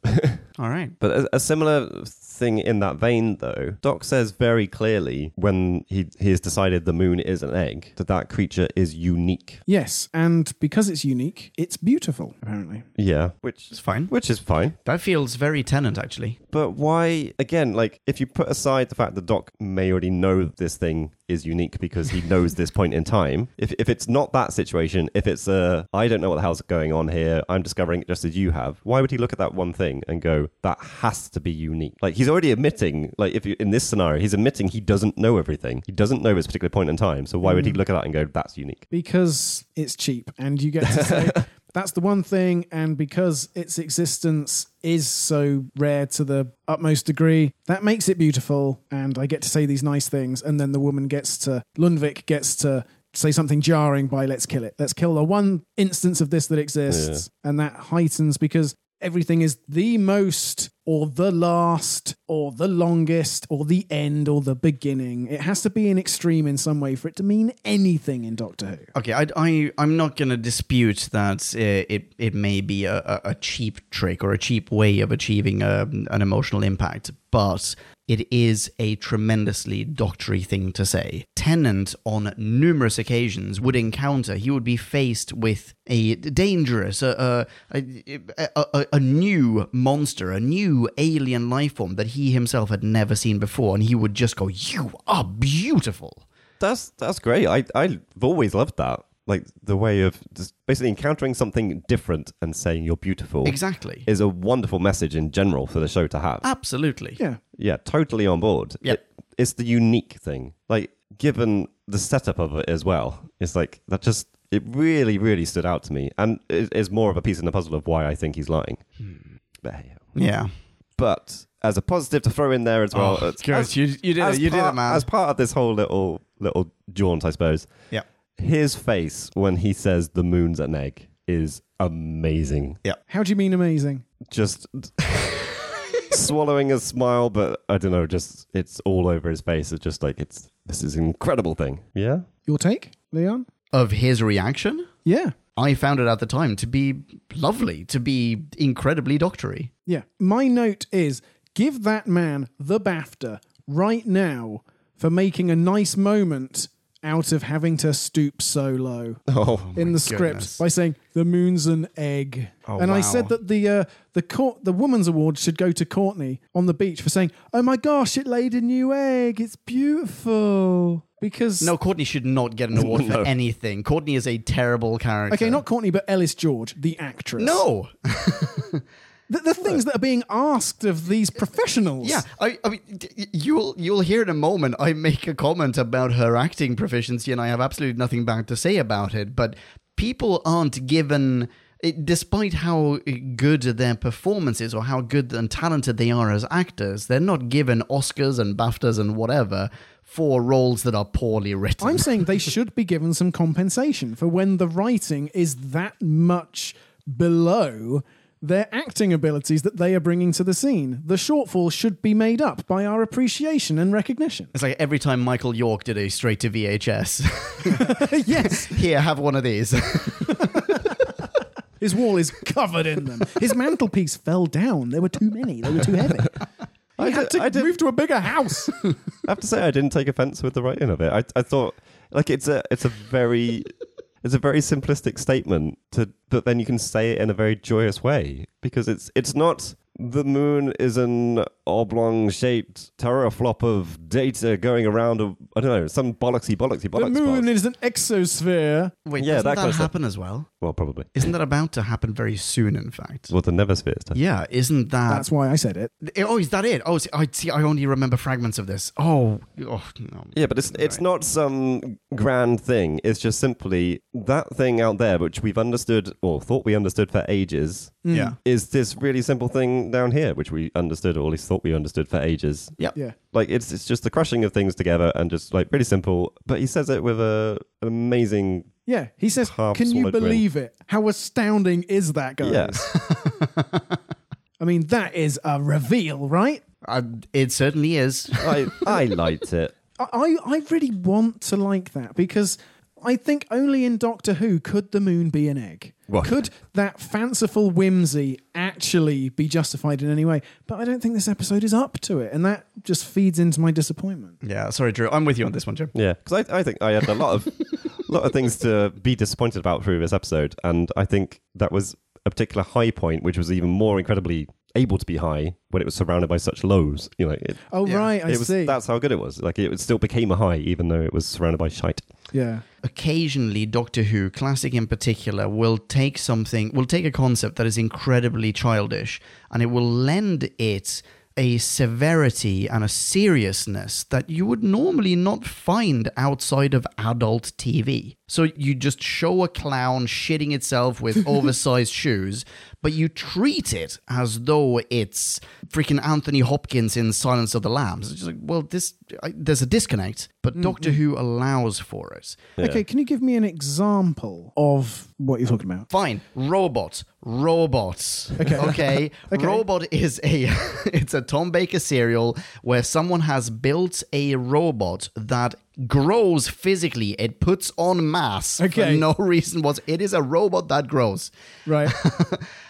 All right. But a, a similar thing in that vein, though, Doc says very clearly when he, he has decided the moon is an egg, that that creature is unique. Yes, and because it's unique, it's beautiful, apparently. Yeah, which is fine. Which is fine. That feels very Tennant, actually. But why, again, like, if you put aside the fact that Doc may already know this thing is unique because he knows this point in time, if if it's not that situation, if it's a, I don't know what the hell's going on here, I'm discovering it just as you have, why would he look at that one thing and go, that has to be unique? Like, he's already admitting, like, if you, in this scenario, he's admitting he doesn't know everything. He doesn't know this particular point in time. So why would he look at that and go, that's unique? Because it's cheap and you get to say... That's the one thing, and because its existence is so rare to the utmost degree, that makes it beautiful, and I get to say these nice things, and then the woman gets to, Lundvik gets to say something jarring by, let's kill it. Let's kill the one instance of this that exists, yeah. and that heightens because everything is the most... or the last, or the longest, or the end, or the beginning. It has to be an extreme in some way for it to mean anything in Doctor Who. Okay, I, I, I'm not going to dispute that uh, it, it may be a, a cheap trick or a cheap way of achieving a, an emotional impact, but it is a tremendously doctory thing to say. Tennant, on numerous occasions, would encounter, he would be faced with a dangerous, a, a, a, a, a new monster, a new alien life form that he himself had never seen before, and he would just go, you are beautiful. That's that's great. I, I've always loved that. Like, the way of just basically encountering something different and saying you're beautiful. Exactly. Is a wonderful message in general for the show to have. Absolutely. Yeah. Yeah, totally on board. Yep. It, it's the unique thing. Like, given the setup of it as well, it's like, that just, it really, really stood out to me. And it is more of a piece in the puzzle of why I think he's lying. Hmm. But hey, yeah, but as a positive to throw in there as well. Oh, as, gosh, you, you did it, you part, did it, man. As part of this whole little little jaunt, I suppose. Yeah, his face when he says the moon's an egg is amazing. Yeah, how do you mean amazing? Just swallowing a smile, but I don't know. Just it's all over his face. It's just like it's this is an incredible thing. Yeah, your take, Leon, of his reaction. Yeah. I found it at the time to be lovely, to be incredibly doctory. Yeah. My note is, give that man the BAFTA right now for making a nice moment out of having to stoop so low oh, in the script goodness. By saying, the moon's an egg. Oh, and wow. I said that the uh, the court, the Woman's Award should go to Courtney on the beach for saying, oh my gosh, it laid a new egg. It's beautiful. Because no, Courtney should not get an award no. for anything. Courtney is a terrible character. Okay, not Courtney, but Ellis George, the actress. No! The, the things that are being asked of these professionals. Yeah, I, I mean, you'll you'll hear in a moment I make a comment about her acting proficiency and I have absolutely nothing bad to say about it, but people aren't given... It, despite how good their performances or how good and talented they are as actors, they're not given Oscars and BAFTAs and whatever for roles that are poorly written. I'm saying they should be given some compensation for when the writing is that much below their acting abilities that they are bringing to the scene. The shortfall should be made up by our appreciation and recognition. It's like every time Michael York did a straight to V H S. Yes. Here, have one of these. His wall is covered in them. His mantelpiece fell down. There were too many. They were too heavy. I had to I move to a bigger house. I have to say, I didn't take offense with the writing of it. I, I thought, like, it's a, it's a very... It's a very simplistic statement, to, but then you can say it in a very joyous way because it's it's not The moon is an oblong-shaped teraflop of data going around, a, I don't know, some bollocksy, bollocksy, bollocks. The moon bollocks. Is an exosphere. Wait, yeah, doesn't that, that happen as well? Well, probably. Isn't that about to happen very soon, in fact? Well, the Neverspheres. Yeah, isn't that... That's why I said it. it oh, is that it? Oh, see I, see, I only remember fragments of this. Oh. oh no. Yeah, but it's right. It's not some grand thing. It's just simply that thing out there, which we've understood, or thought we understood for ages, mm. yeah. is this really simple thing down here, which we understood, or at least thought we understood for ages. Yep. Yeah. Like, it's it's just the crushing of things together and just, like, really simple. But he says it with a, an amazing... Yeah, he says, can you believe grin. it? How astounding is that, guys? Yeah. I mean, that is a reveal, right? Uh, it certainly is. I, I liked it. I, I really want to like that, because... I think only in Doctor Who could the moon be an egg. What? Could that fanciful whimsy actually be justified in any way? But I don't think this episode is up to it, and that just feeds into my disappointment. Yeah, sorry, Drew. I'm with you on this one, Jim. Yeah, because I, I think I had a lot of a lot of things to be disappointed about through this episode, and I think that was a particular high point, which was even more incredibly able to be high when it was surrounded by such lows. You know. It, oh, yeah. right, I it was, see. That's how good it was. Like, it still became a high, even though it was surrounded by shite. Yeah. Occasionally, Doctor Who, classic in particular, will take something, will take a concept that is incredibly childish, and it will lend it a severity and a seriousness that you would normally not find outside of adult T V. So you just show a clown shitting itself with oversized shoes, but you treat it as though it's freaking Anthony Hopkins in Silence of the Lambs. It's just like, well, this I, there's a disconnect, but mm-hmm. Doctor Who allows for it. Yeah. Okay, can you give me an example of what you're talking about? Fine. Robots. Robots. Okay. Okay. okay. Robot is a, it's a Tom Baker serial where someone has built a robot that grows physically. It puts on mass okay. for no reason whatsoever. It is a robot that grows. Right.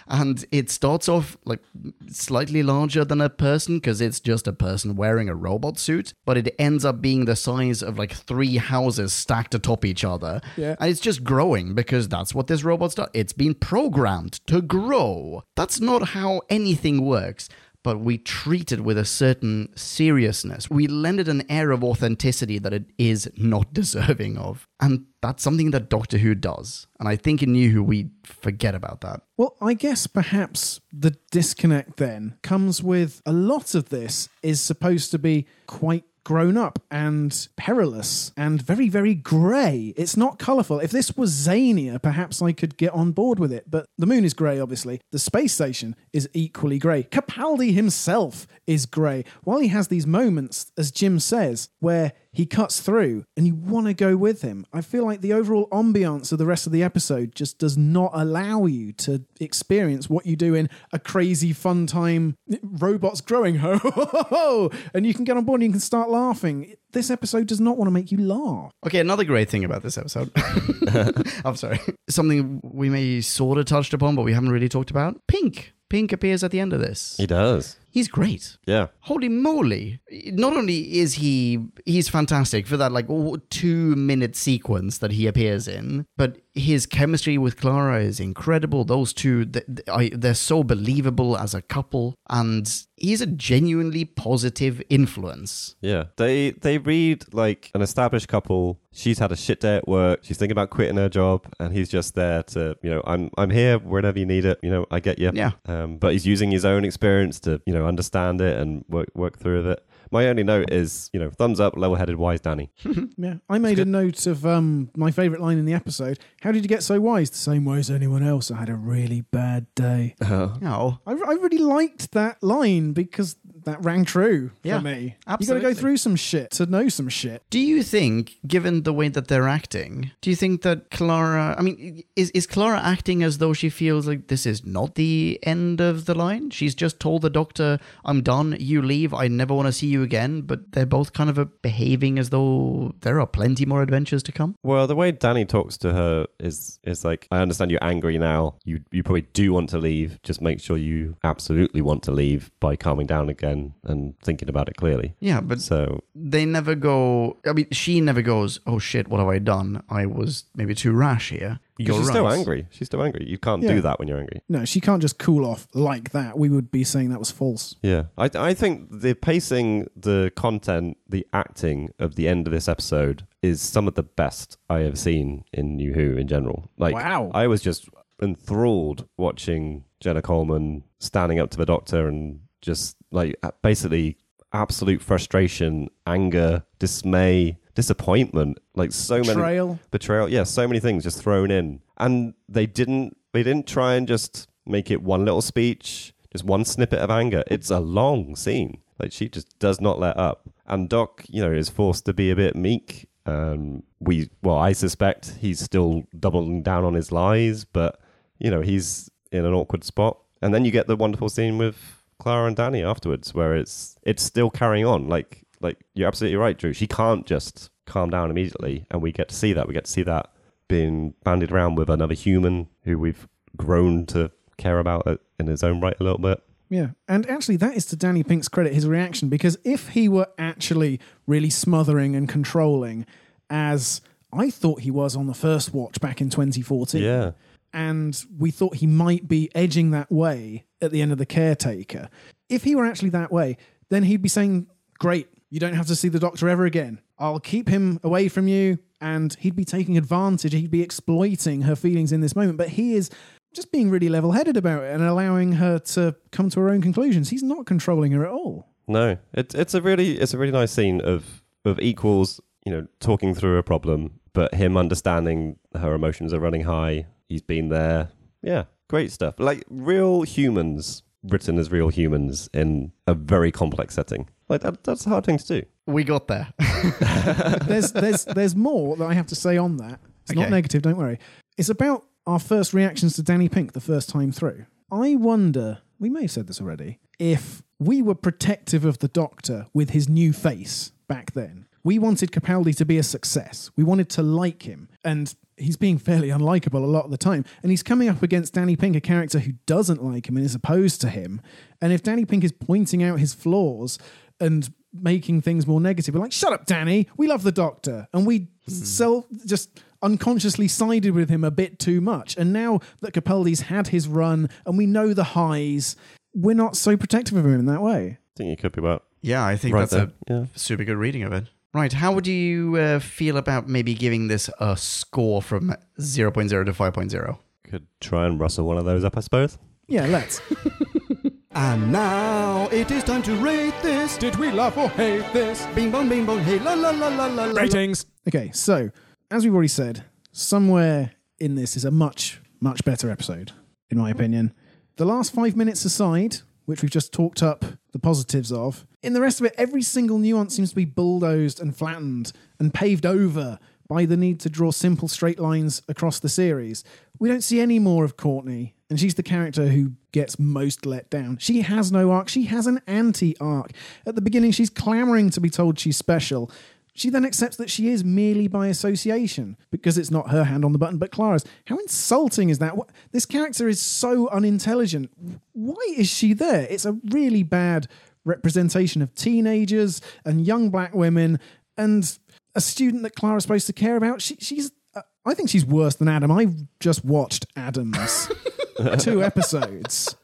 And it starts off like slightly larger than a person because it's just a person wearing a robot suit, but it ends up being the size of like three houses stacked atop each other. Yeah. And it's just growing because that's what this robot's done. It's been programmed to grow. That's not how anything works. But we treat it with a certain seriousness. We lend it an air of authenticity that it is not deserving of. And that's something that Doctor Who does. And I think in New Who, we forget about that. Well, I guess perhaps the disconnect then comes with a lot of this is supposed to be quite grown up and perilous and very, very grey. It's not colourful. If this was zanier, perhaps I could get on board with it. But the moon is grey, obviously. The space station is equally grey. Capaldi himself is grey. While he has these moments, as Jim says, where he cuts through and you want to go with him, I feel like the overall ambiance of the rest of the episode just does not allow you to experience what you do in a crazy fun time. Robots growing, ho, ho, ho, ho, and you can get on board and you can start laughing. This episode does not want to make you laugh. Okay, another great thing about this episode. I'm sorry. Something we may sort of touched upon, but we haven't really talked about. Pink. Pink appears at the end of this. He does. He's great. Yeah. Holy moly. Not only is he, he's fantastic for that like two minute sequence that he appears in, but his chemistry with Clara is incredible. Those two, they're so believable as a couple, and he's a genuinely positive influence. Yeah. They, they read like an established couple. She's had a shit day at work. She's thinking about quitting her job, and he's just there to, you know, I'm I'm here whenever you need it. You know, I get you. Yeah. Um, but he's using his own experience to, you know, understand it and work work through it. My only note is, you know, thumbs up, level-headed, wise Danny. Yeah, I made a note of um, my favourite line in the episode. How did you get so wise? The same way as anyone else. I had a really bad day. Oh. No. I, I really liked that line because that rang true yeah, for me. Absolutely. You got to go through some shit to know some shit. Do you think, given the way that they're acting, do you think that Clara... I mean, is, is Clara acting as though she feels like this is not the end of the line? She's just told the doctor, I'm done, you leave, I never want to see you again, but they're both kind of a behaving as though there are plenty more adventures to come. Well, the way Danny talks to her is is like, I understand you're angry now. You you probably do want to leave. Just make sure you absolutely want to leave by calming down again and thinking about it clearly. Yeah, but so they never go... I mean, she never goes, oh shit, what have I done? I was maybe too rash here. You're she's right. still angry. She's still angry. You can't yeah. do that when you're angry. No, she can't just cool off like that. We would be saying that was false. Yeah. I, I think the pacing, the content, the acting of the end of this episode is some of the best I have seen in New Who in general. Like, wow. I was just enthralled watching Jenna Coleman standing up to the Doctor and just like basically absolute frustration, anger, dismay, disappointment, like so many betrayal, betrayal, yeah, so many things just thrown in, and they didn't, they didn't try and just make it one little speech, just one snippet of anger. It's a long scene. Like she just does not let up, and Doc, you know, is forced to be a bit meek. Um, we, well, I suspect he's still doubling down on his lies, but you know, he's in an awkward spot. And then you get the wonderful scene with Clara and Danny afterwards, where it's it's still carrying on, like. Like, you're absolutely right, Drew. She can't just calm down immediately. And we get to see that. We get to see that being bandied around with another human who we've grown to care about in his own right a little bit. Yeah. And actually, that is to Danny Pink's credit, his reaction. Because if he were actually really smothering and controlling, as I thought he was on the first watch back in twenty fourteen. Yeah. And we thought he might be edging that way at the end of The Caretaker. If he were actually that way, then he'd be saying, great. You don't have to see the Doctor ever again. I'll keep him away from you. And he'd be taking advantage. He'd be exploiting her feelings in this moment. But he is just being really level-headed about it and allowing her to come to her own conclusions. He's not controlling her at all. No, it's it's a really it's a really nice scene of of equals, you know, talking through a problem, but him understanding her emotions are running high. He's been there. Yeah, great stuff. Like real humans written as real humans in a very complex setting. Like that, that's a hard thing to do. We got there. there's there's there's more that I have to say on that. It's okay. Not negative, don't worry. It's about our first reactions to Danny Pink the first time through. I wonder, we may have said this already, if we were protective of the Doctor with his new face back then. We wanted Capaldi to be a success. We wanted to like him. And he's being fairly unlikable a lot of the time. And he's coming up against Danny Pink, a character who doesn't like him and is opposed to him. And if Danny Pink is pointing out his flaws and making things more negative, we're like, shut up, Danny. We love the Doctor. And we mm-hmm. self just unconsciously sided with him a bit too much. And now that Capaldi's had his run and we know the highs, we're not so protective of him in that way. I think you could be right. Yeah, I think right that's there. a yeah. super good reading of it. Right, how would you uh, feel about maybe giving this a score from zero point zero to five point zero? Could try and rustle one of those up, I suppose. Yeah, let's. And now it is time to rate this. Did we love or hate this? Bing bong, bing bong, hey la la la la la. Ratings. Okay, so, as we've already said, somewhere in this is a much, much better episode, in my opinion. The last five minutes aside, which we've just talked up the positives of, in the rest of it, every single nuance seems to be bulldozed and flattened and paved over by the need to draw simple straight lines across the series. We don't see any more of Courtney, and she's the character who gets most let down. She has no arc. She has an anti-arc. At the beginning, she's clamoring to be told she's special. She then accepts that she is merely by association because it's not her hand on the button, but Clara's. How insulting is that? What? This character is so unintelligent. Why is she there? It's a really bad representation of teenagers and young black women and a student that Clara's supposed to care about. She, she's, uh, I think she's worse than Adam. I just watched Adam's two episodes.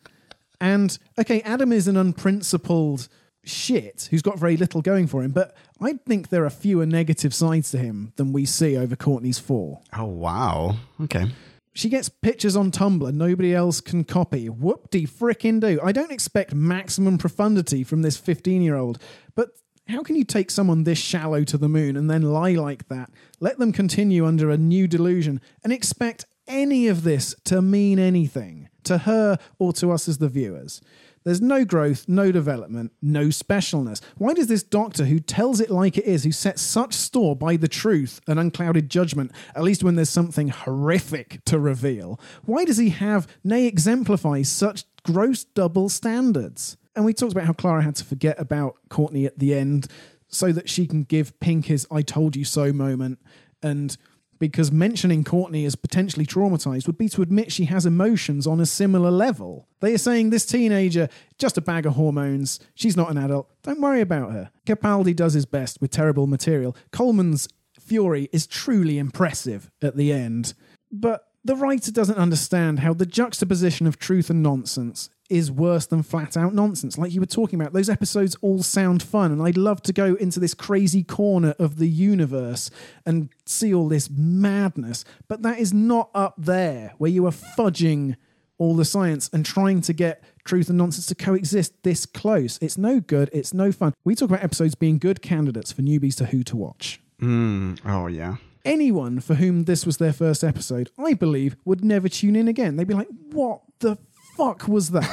And, okay, Adam is an unprincipled shit who's got very little going for him, but I think there are fewer negative sides to him than we see over Courtney's fall. Oh, wow. Okay. She gets pictures on Tumblr nobody else can copy. Whoop-de-frickin-do. I don't expect maximum profundity from this fifteen-year-old, but how can you take someone this shallow to the moon and then lie like that, let them continue under a new delusion, and expect any of this to mean anything, to her or to us as the viewers? There's no growth, no development, no specialness. Why does this Doctor who tells it like it is, who sets such store by the truth and unclouded judgment, at least when there's something horrific to reveal, why does he have, nay, exemplify such gross double standards? And we talked about how Clara had to forget about Courtney at the end so that she can give Pink his I told you so moment, and because mentioning Courtney as potentially traumatized would be to admit she has emotions on a similar level. They are saying this teenager, just a bag of hormones, she's not an adult, don't worry about her. Capaldi does his best with terrible material. Coleman's fury is truly impressive at the end. But The writer doesn't understand how the juxtaposition of truth and nonsense is worse than flat-out nonsense, like you were talking about. Those episodes all sound fun, and I'd love to go into this crazy corner of the universe and see all this madness, but that is not up there, where you are fudging all the science and trying to get truth and nonsense to coexist this close. It's no good, it's no fun. We talk about episodes being good candidates for newbies to Who to Watch. Mm, oh, yeah. Anyone for whom this was their first episode, I believe, would never tune in again. They'd be like, what the fuck was that?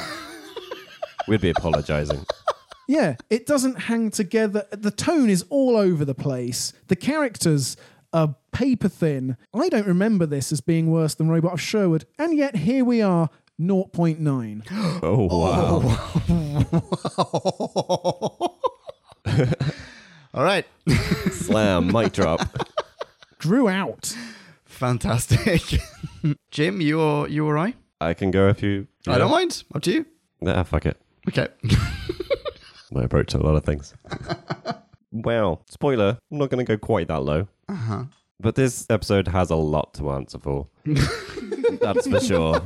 We'd be apologising. Yeah, it doesn't hang together. The tone is all over the place. The characters are paper thin. I don't remember this as being worse than Robot of Sherwood, and yet here we are, zero point nine. Oh, wow. Oh. All right. Slam, mic drop. Drew out. Fantastic. Jim, you or you or I? I can go if you... you I don't know. Mind. Up to you. Nah, fuck it. Okay. My approach to a lot of things. Well, spoiler, I'm not going to go quite that low. Uh-huh. But this episode has a lot to answer for. That's for sure.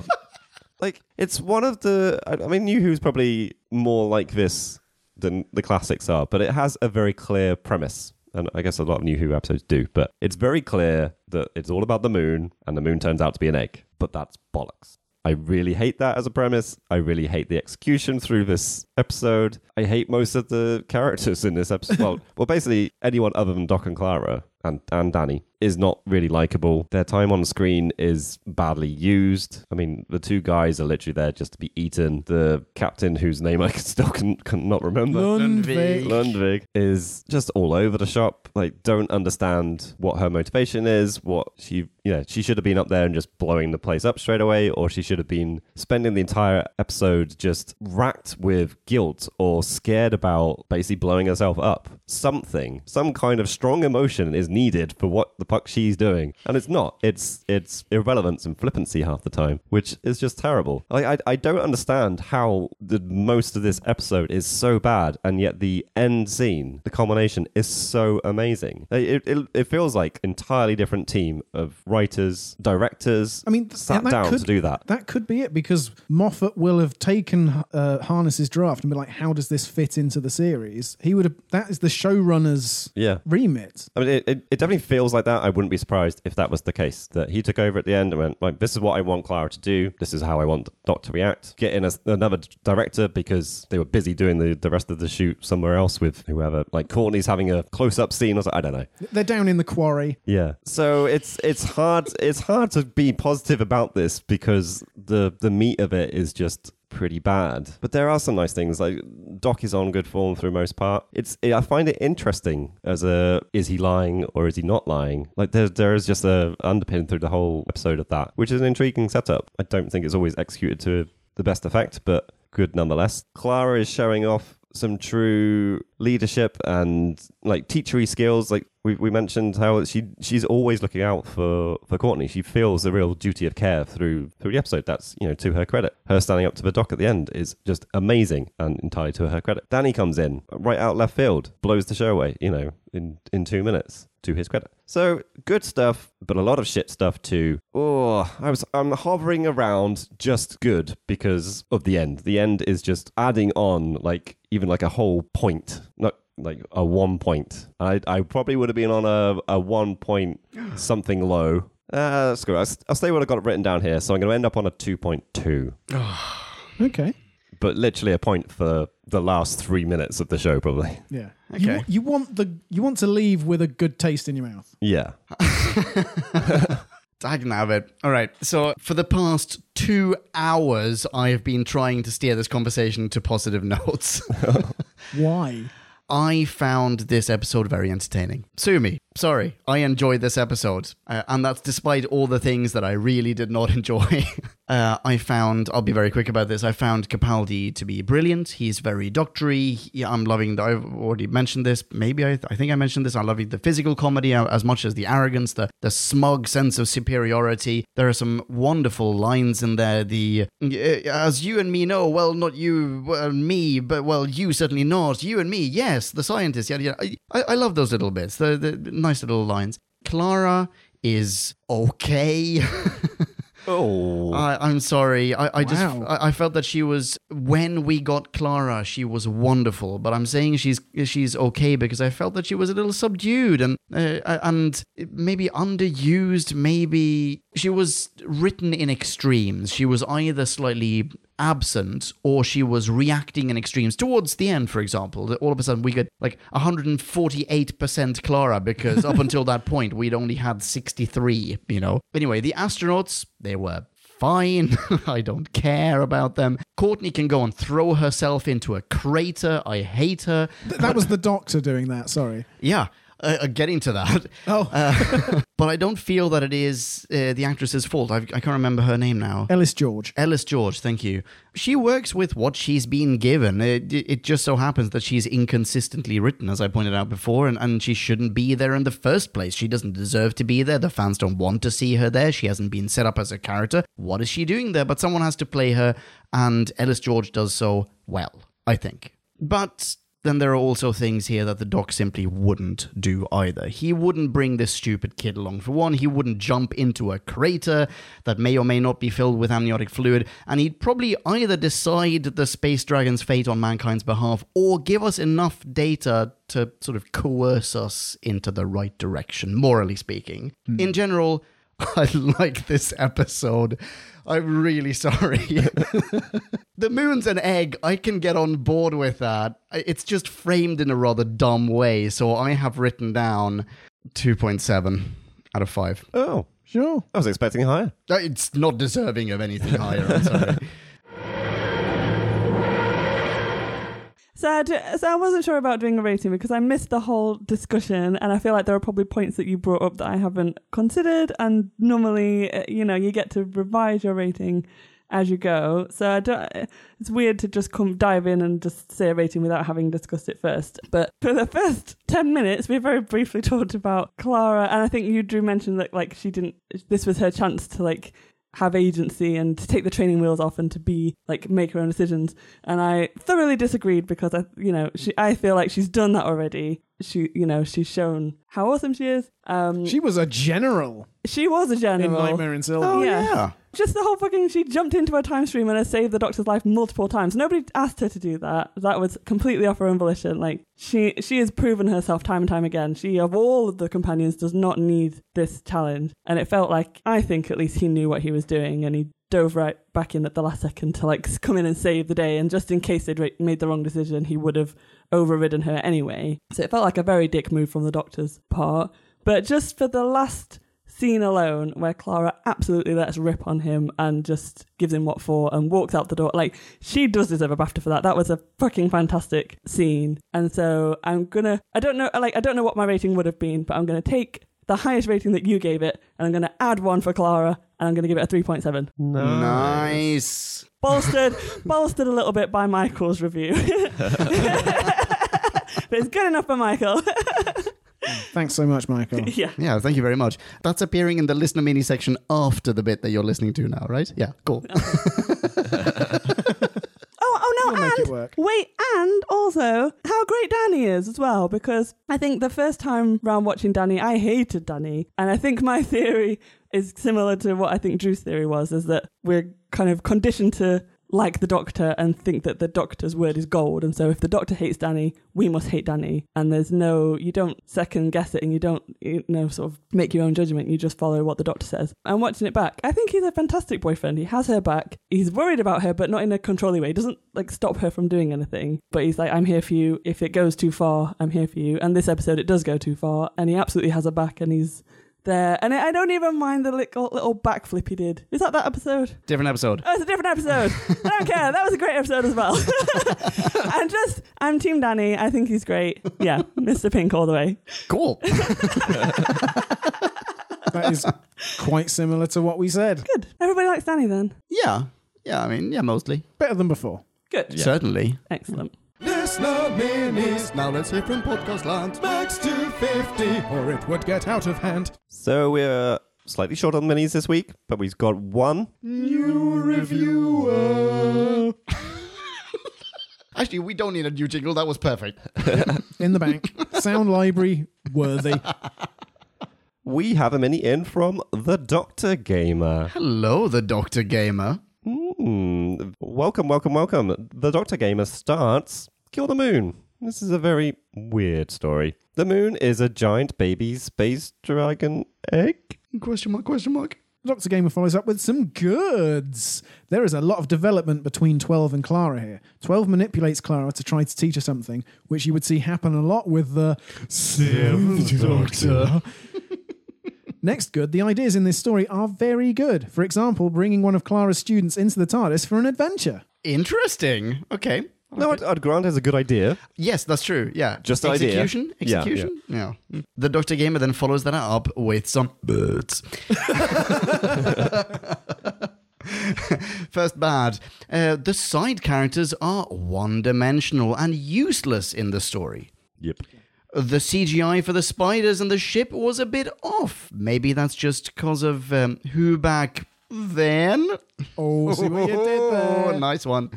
Like, it's one of the... I, I mean, New Who's probably more like this than the classics are, but it has a very clear premise. And I guess a lot of New Who episodes do, but it's very clear that it's all about the moon, and the moon turns out to be an egg. But that's bollocks. I really hate that as a premise. I really hate the execution through this episode. I hate most of the characters in this episode. Well, well, basically, anyone other than Doc and Clara and, and Danny is not really likable. Their time on screen is badly used. I mean, the two guys are literally there just to be eaten. The captain, whose name I still can, can not remember, Lundvig. Lundvig is just all over the shop. Like, don't understand what her motivation is, what she... Yeah, she should have been up there and just blowing the place up straight away, or she should have been spending the entire episode just racked with guilt or scared about basically blowing herself up. Something, some kind of strong emotion is needed for what the fuck she's doing. And it's not. It's it's irrelevance and flippancy half the time, which is just terrible. I, I, I don't understand how the most of this episode is so bad, and yet the end scene, the culmination, is so amazing. It, it, it feels like an entirely different team of writers, directors, I mean, th- sat down could, to do that. That could be it, because Moffat will have taken uh, Harness's draft and be like, how does this fit into the series? He would have, that is the showrunner's yeah. remit. I mean, it, it, it definitely feels like that. I wouldn't be surprised if that was the case, that he took over at the end and went, like, this is what I want Clara to do. This is how I want Doc to react. Get in a, another director, because they were busy doing the, the rest of the shoot somewhere else with whoever. Like, Courtney's having a close-up scene or something. I don't know. They're down in the quarry. Yeah. So it's it's hard. Hard, it's hard to be positive about this, because the, the meat of it is just pretty bad. But there are some nice things. Like, Doc is on good form through most part. It's it, I find it interesting as a, is he lying or is he not lying? Like, there there is just a underpin through the whole episode of that, which is an intriguing setup. I don't think it's always executed to the best effect, but good nonetheless. Clara is showing off some true leadership and, like, teachery skills. Like, we we mentioned how she she's always looking out for, for Courtney. She feels the real duty of care through through the episode. That's, you know, to her credit. Her standing up to the Doc at the end is just amazing and entirely to her credit. Danny comes in right out left field, blows the show away, you know, in, in two minutes, to his credit. So, good stuff, but a lot of shit stuff too. Oh, I was I'm hovering around just good because of the end. The end is just adding on, like, even like a whole point. Not like a one point. I I probably would have been on a, a one point something low. Uh, screw it. I'll, I'll say what I've got written down here. So I'm going to end up on a two point two. Okay. But literally a point for the last three minutes of the show, probably. Yeah. Okay. You, you want the you want to leave with a good taste in your mouth. Yeah. Dag nabbit. All right. So for the past two hours, I have been trying to steer this conversation to positive notes. Why? I found this episode very entertaining. Sue me. Sorry. I enjoyed this episode. Uh, and that's despite all the things that I really did not enjoy. uh, I found, I'll be very quick about this, I found Capaldi to be brilliant. He's very doctory. Yeah, I'm loving, the, I've already mentioned this. Maybe I, I think I mentioned this. I'm loving the physical comedy as much as the arrogance, the, the smug sense of superiority. There are some wonderful lines in there. The, uh, as you and me know, well, not you, well, me, but well, you certainly not. You and me, yes. The scientist, yeah, yeah. I, I love those little bits, the, the nice little lines. Clara is okay. Oh, I, I'm sorry. I, I wow. just I, I felt that she was, when we got Clara, she was wonderful. But I'm saying she's she's okay because I felt that she was a little subdued and uh, and maybe underused. Maybe she was written in extremes. She was either slightly absent or she was reacting in extremes towards the end. For example, all of a sudden we get like one hundred forty-eight percent Clara because up until that point we'd only had sixty-three, you know. Anyway, the astronauts, they were fine. I don't care about them. Courtney can go and throw herself into a crater. I hate her. Th- that was the Doctor doing that, sorry. Yeah. Uh, getting to that. Oh. Uh, but I don't feel that it is uh, the actress's fault. I've, I can't remember her name now. Ellis George. Ellis George, thank you. She works with what she's been given. It, it just so happens that she's inconsistently written, as I pointed out before, and, and she shouldn't be there in the first place. She doesn't deserve to be there. The fans don't want to see her there. She hasn't been set up as a character. What is she doing there? But someone has to play her, and Ellis George does so well, I think. But then there are also things here that the Doc simply wouldn't do either. He wouldn't bring this stupid kid along. For one, he wouldn't jump into a crater that may or may not be filled with amniotic fluid, and he'd probably either decide the space dragon's fate on mankind's behalf or give us enough data to sort of coerce us into the right direction, morally speaking. Mm. In general, I like this episode. I'm really sorry. The moon's an egg. I can get on board with that. It's just framed in a rather dumb way. So I have written down two point seven out of five. Oh, sure. I was expecting higher. It's not deserving of anything higher. I'm sorry. So I, do, so I wasn't sure about doing a rating because I missed the whole discussion, and I feel like there are probably points that you brought up that I haven't considered, and normally, you know, you get to revise your rating as you go. So I don't, it's weird to just come dive in and just say a rating without having discussed it first. But for the first ten minutes, we very briefly talked about Clara, and I think you, Drew, mentioned that like she didn't, this was her chance to like have agency and to take the training wheels off and to be like make her own decisions, and I thoroughly disagreed because I you know she I feel like she's done that already. She you know she's shown how awesome she is. Um, she was a general. She was a general in Nightmare in Silver. Oh yeah. yeah. Just the whole fucking, she jumped into her time stream and has saved the Doctor's life multiple times. Nobody asked her to do that. That was completely off her own volition. Like, she she has proven herself time and time again. She, of all of the companions, does not need this challenge. And it felt like, I think at least he knew what he was doing, and he dove right back in at the last second to like come in and save the day. And just in case they'd made the wrong decision, he would have overridden her anyway. So it felt like a very dick move from the Doctor's part. But just for the last scene alone where Clara absolutely lets rip on him and just gives him what for and walks out the door, like, she does deserve a BAFTA for that. That was a fucking fantastic scene. And so I'm gonna, I don't know, like, I don't know what my rating would have been, but I'm gonna take the highest rating that you gave it and I'm gonna add one for Clara and I'm gonna give it a three point seven. Nice. Bolstered, bolstered a little bit by Michael's review. But it's good enough for Michael. Thanks so much, Michael. Yeah. Yeah, thank you very much. That's appearing in the listener mini section after the bit that you're listening to now, right? Yeah, cool. Oh, no, and, wait, and also, how great Danny is as well, because I think the first time round watching Danny, I hated Danny, and I think my theory is similar to what I think Drew's theory was, is that we're kind of conditioned to like the Doctor and think that the Doctor's word is gold, and so if the Doctor hates Danny, we must hate Danny, and there's no, you don't second guess it, and you don't, you know, sort of make your own judgment, you just follow what the Doctor says. And watching it back, I think he's a fantastic boyfriend. He has her back, he's worried about her, but not in a controlling way. He doesn't like stop her from doing anything, but he's like, I'm here for you, if it goes too far, I'm here for you. And this episode it does go too far, and he absolutely has her back, and he's there. And I don't even mind the little, little backflip he did. Is that that episode? Different episode. Oh, it's a different episode. I don't care. That was a great episode as well. I'm just, I'm Team Danny. I think he's great. Yeah, Mister Pink all the way. Cool. That is quite similar to what we said. Good. Everybody likes Danny then? Yeah. Yeah, I mean, yeah, mostly. Better than before. Good. Yeah. Certainly. Excellent. Listener Minis, now let's hear from podcast land, max two fifty, or it would get out of hand. So we're slightly short on minis this week, but we've got one new reviewer. Actually, we don't need a new jingle, that was perfect. In the bank. Sound library worthy. we have a mini in from the Doctor Gamer. Hello, the Doctor Gamer. Mm, welcome, welcome, welcome. The Doctor Gamer starts, Kill the Moon. This is a very weird story. The moon is a giant baby space dragon egg? Question mark, question mark. Doctor Gamer follows up with some goods. There is a lot of development between twelve and Clara here. twelve manipulates Clara to try to teach her something, which you would see happen a lot with the Seventh Doctor. Next good, the ideas in this story are very good. For example, bringing one of Clara's students into the TARDIS for an adventure. Interesting. Okay. No, I'd, I'd grant has a good idea. Yes, that's true. Yeah. Just execution, idea. Execution? Execution? Yeah, yeah. yeah. The Doctor Gamer then follows that up with some birds. First bad. Uh, the side characters are one-dimensional and useless in the story. Yep. The C G I for the spiders and the ship was a bit off. Maybe that's just because of um, who back then? Oh, see what you did there. Nice one.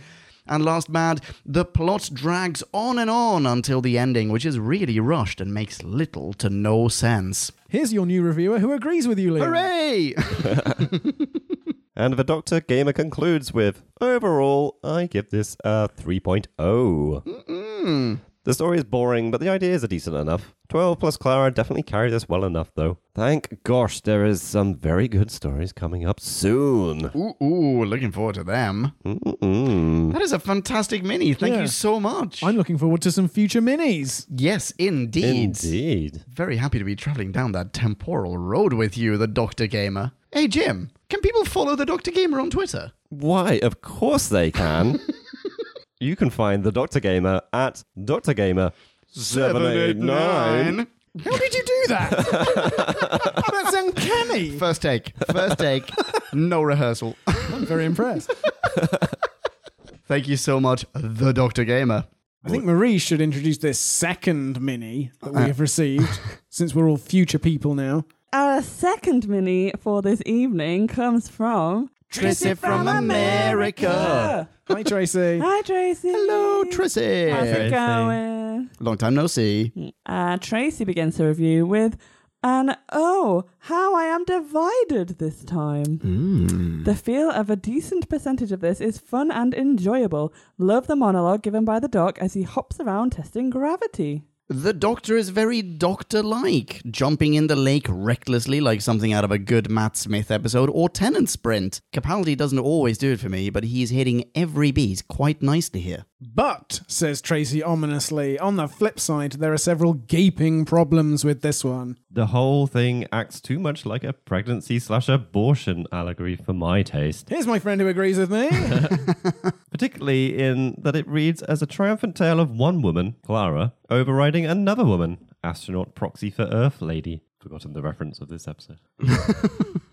And last bad, the plot drags on and on until the ending, which is really rushed and makes little to no sense. Here's your new reviewer who agrees with you, Liam. Hooray! And the Doctor Gamer concludes with, overall, I give this a three point oh. Mm-mm. The story is boring, but the ideas are decent enough. twelve plus Clara definitely carried this well enough, though. Thank gosh, there is some very good stories coming up soon. Ooh, ooh, looking forward to them. Mm-mm. That is a fantastic mini. Thank yeah. you so much. I'm looking forward to some future minis. Yes, indeed. Indeed. Very happy to be travelling down that temporal road with you, the Doctor Gamer. Hey, Jim, can people follow the Doctor Gamer on Twitter? Why, of course they can. You can find the Doctor Gamer at Doctor Gamer seven eight nine. How did you do that? Oh, that's uncanny. First take. First take. No rehearsal. I'm very impressed. Thank you so much, the Doctor Gamer. I think Marie should introduce this second mini that we have received, since we're all future people now. Our second mini for this evening comes from... Tracy from America. Hi, Tracy. Hi, Tracy. Hello, Tracy. How's it going? Long time no see. Uh, Tracy begins her review with, and oh, how I am divided this time. Mm. The feel of a decent percentage of this is fun and enjoyable. Love the monologue given by the Doc as he hops around testing gravity. The Doctor is very Doctor-like, jumping in the lake recklessly like something out of a good Matt Smith episode or Tennant Sprint. Capaldi doesn't always do it for me, but he's hitting every beat quite nicely here. But, says Tracy ominously, on the flip side, there are several gaping problems with this one. The whole thing acts too much like a pregnancy slash abortion allegory for my taste. Here's my friend who agrees with me. Particularly in that it reads as a triumphant tale of one woman, Clara, overriding another woman, astronaut proxy for Earth lady. Forgotten the reference of this episode.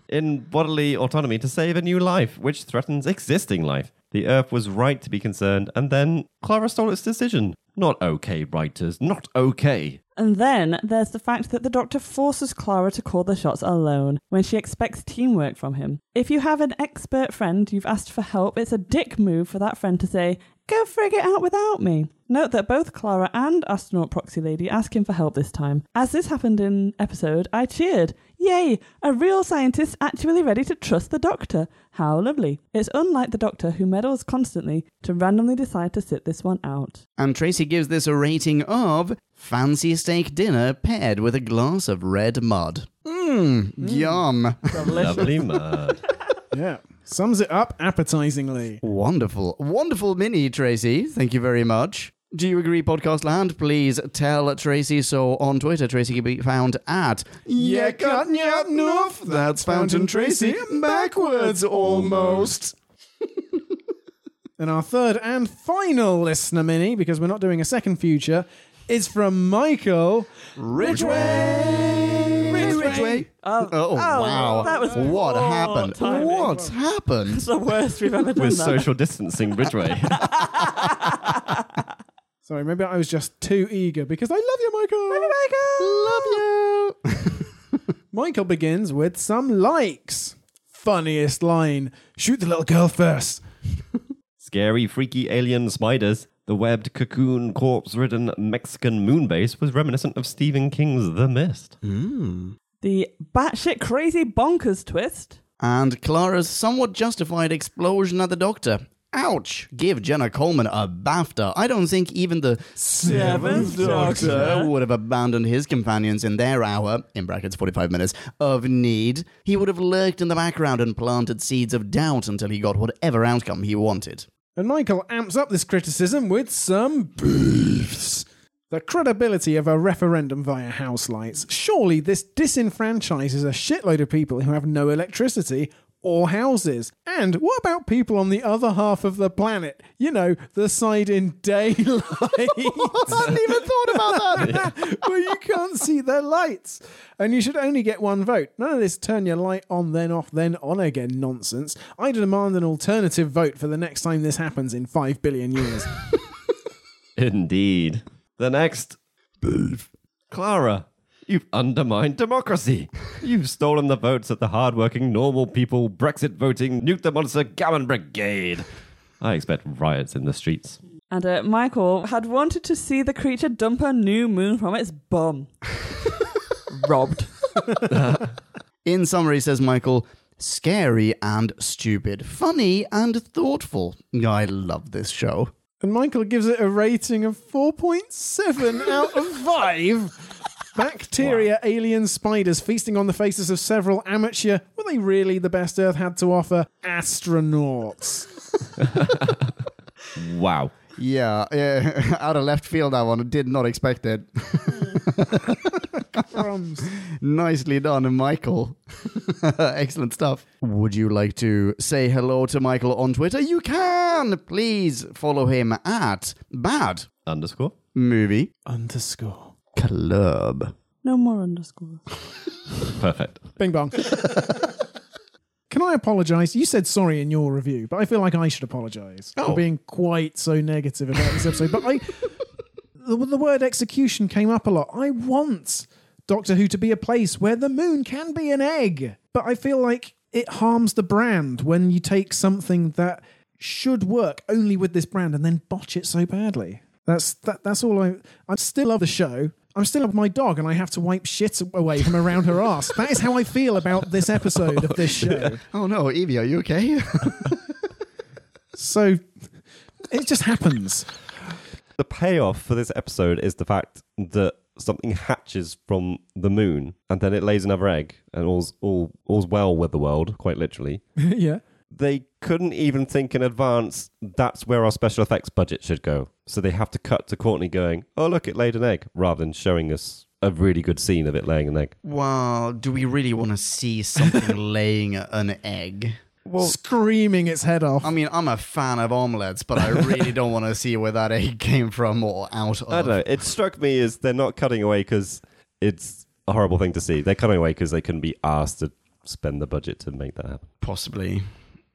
In bodily autonomy to save a new life, which threatens existing life. The Earth was right to be concerned, and then Clara stole its decision. Not okay, writers, not okay. And then there's the fact that the Doctor forces Clara to call the shots alone when she expects teamwork from him. If you have an expert friend you've asked for help, it's a dick move for that friend to say, go frig it out without me. Note that both Clara and Astronaut Proxy Lady ask him for help this time. As this happened in episode, I cheered. Yay, a real scientist actually ready to trust the Doctor. How lovely. It's unlike the Doctor, who meddles constantly, to randomly decide to sit this one out. And Tracy gives this a rating of fancy steak dinner paired with a glass of red mud. Mmm, mm. Yum. Lovely mud. Yeah. Sums it up appetizingly. Wonderful. Wonderful mini, Tracy. Thank you very much. Do you agree, Podcast Land? Please tell Tracy so on Twitter. Tracy can be found at Yekatnyatnuf. That's Fountain Tracy. Backwards almost. And our third and final listener mini, because we're not doing a second future, is from Michael Ridgway. Ridgeway. Oh, oh, oh wow. That was what happened? Timing. What happened? It's the worst we've ever done. With social distancing, Ridgeway. Sorry, maybe I was just too eager because I love you, Michael. Love you, Michael. Love you. Michael begins with some likes. Funniest line. Shoot the little girl first. Scary, freaky alien spiders. The webbed, cocoon, corpse-ridden Mexican moon base was reminiscent of Stephen King's The Mist. Mm. the batshit crazy bonkers twist, and Clara's somewhat justified explosion at the Doctor. Ouch! Give Jenna Coleman a BAFTA. I don't think even the Seventh Doctor, Doctor would have abandoned his companions in their hour, in brackets forty-five minutes, of need. He would have lurked in the background and planted seeds of doubt until he got whatever outcome he wanted. And Michael amps up this criticism with some beefs. The credibility of a referendum via house lights. Surely this disenfranchises a shitload of people who have no electricity or houses. And what about people on the other half of the planet? You know, the side in daylight. I hadn't even thought about that. Well, you can't see their lights. And you should only get one vote. None of this turn your light on, then off, then on again nonsense. I demand an alternative vote for the next time this happens in five billion years. Indeed. The next... Clara. You've undermined democracy. You've stolen the votes of the hard-working, normal people, Brexit-voting, nuke-the-monster gammon brigade. I expect riots in the streets. And uh, Michael had wanted to see the creature dump a new moon from its bum. Robbed. In summary, says Michael, scary and stupid, funny and thoughtful. I love this show. And Michael gives it a rating of four point seven out of five. Bacteria, wow. Alien spiders feasting on the faces of several amateur, were they really the best Earth had to offer, astronauts? Wow. Yeah, yeah, out of left field that one. Did not expect it. Crumbs. Nicely done, Michael. Excellent stuff. Would you like to say hello to Michael on Twitter? You can! Please follow him at bad. Underscore. Movie. Underscore. Club. No more underscores. Perfect. Bing bong. Can I apologise? You said sorry in your review, but I feel like I should apologise oh. for being quite so negative about this episode. But I, the, the word execution came up a lot. I want Doctor Who to be a place where the moon can be an egg. But I feel like it harms the brand when you take something that should work only with this brand and then botch it so badly. That's that, that's all I... I still love the show. I'm still up my dog and I have to wipe shit away from around her ass. That is how I feel about this episode of this show. Oh no, Evie, are you okay? So, it just happens. The payoff for this episode is the fact that something hatches from the moon and then it lays another egg and all's, all, all's well with the world, quite literally. Yeah. They couldn't even think in advance, that's where our special effects budget should go. So they have to cut to Courtney going, oh, look, it laid an egg, rather than showing us a really good scene of it laying an egg. Wow, do we really want to see something laying an egg? Well, screaming its head off. I mean, I'm a fan of omelettes, but I really don't want to see where that egg came from or out of. I don't know. It struck me as they're not cutting away because it's a horrible thing to see. They're cutting away because they couldn't be asked to spend the budget to make that happen. Possibly.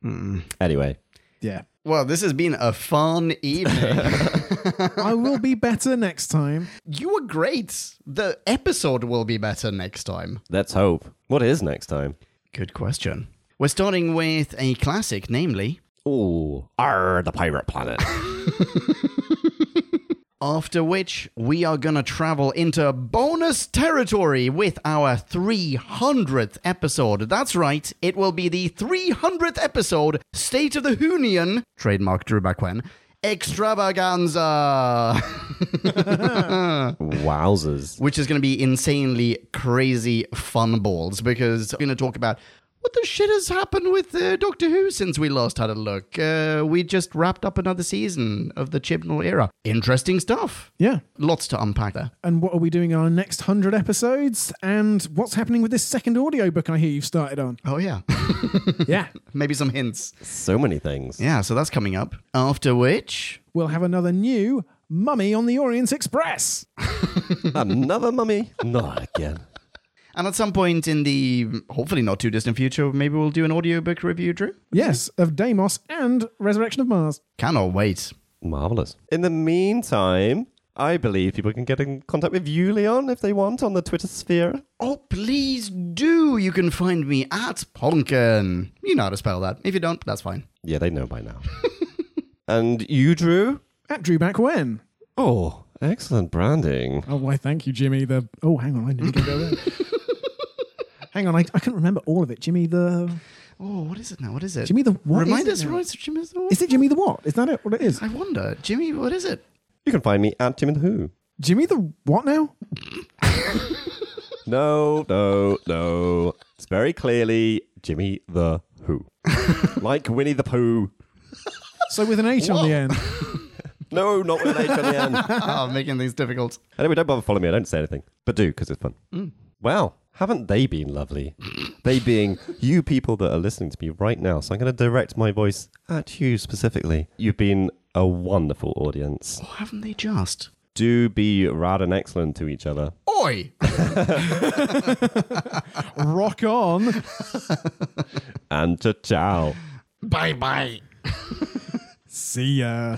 Mm. Anyway. Yeah. Well, this has been a fun evening. I will be better next time. You were great. The episode will be better next time. Let's hope. What is next time? Good question. We're starting with a classic, namely... Ooh, Arr, the Pirate Planet. After which, we are going to travel into bonus territory with our three hundredth episode. That's right, it will be the three hundredth episode, State of the Hoonian, trademark Drew back when, extravaganza. Wowzers. Which is going to be insanely crazy fun balls, because we're going to talk about... what the shit has happened with uh, Doctor Who since we last had a look? Uh, we just wrapped up another season of the Chibnall era. Interesting stuff. Yeah. Lots to unpack there. And what are we doing on our next one hundred episodes? And what's happening with this second audiobook I hear you've started on? Oh, yeah. Yeah. Maybe some hints. So many things. Yeah, so that's coming up. After which... we'll have another new Mummy on the Orient Express. Another mummy? Not again. And at some point in the hopefully not too distant future, maybe we'll do an audiobook review, Drew? Yes, of Deimos and Resurrection of Mars. Cannot wait. Marvellous. In the meantime, I believe people can get in contact with you, Leon, if they want, on the Twitter sphere. Oh, please do. You can find me at Ponken. You know how to spell that. If you don't, that's fine. Yeah, they know by now. And you, Drew? At Drew back when. Oh, excellent branding. Oh, why, thank you, Jimmy. The... Oh, hang on, I need to go there. Hang on, I, I couldn't remember all of it. Jimmy the... Oh, what is it now? What is it? Jimmy the what? Remind us, right? Jimmy the what? Is it Jimmy the what? Is that it? What it is? I wonder. Jimmy, what is it? You can find me at Jimmy the Who. Jimmy the what now? No, no, no. It's very clearly Jimmy the Who. Like Winnie the Pooh. So with an H what? on the end. No, not with an H on the end. Oh, making things difficult. Anyway, don't bother following me. I don't say anything. But do, because it's fun. Mm. Wow. Haven't they been lovely? They being you people that are listening to me right now. So I'm going to direct my voice at you specifically. You've been a wonderful audience. Oh, haven't they just? Do be rad and excellent to each other. Oi! Rock on. And ciao. Bye-bye. See ya.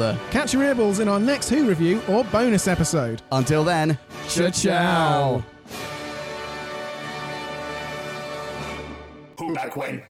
Catch your earballs in our next Who review or bonus episode. Until then, ciao. Who back when?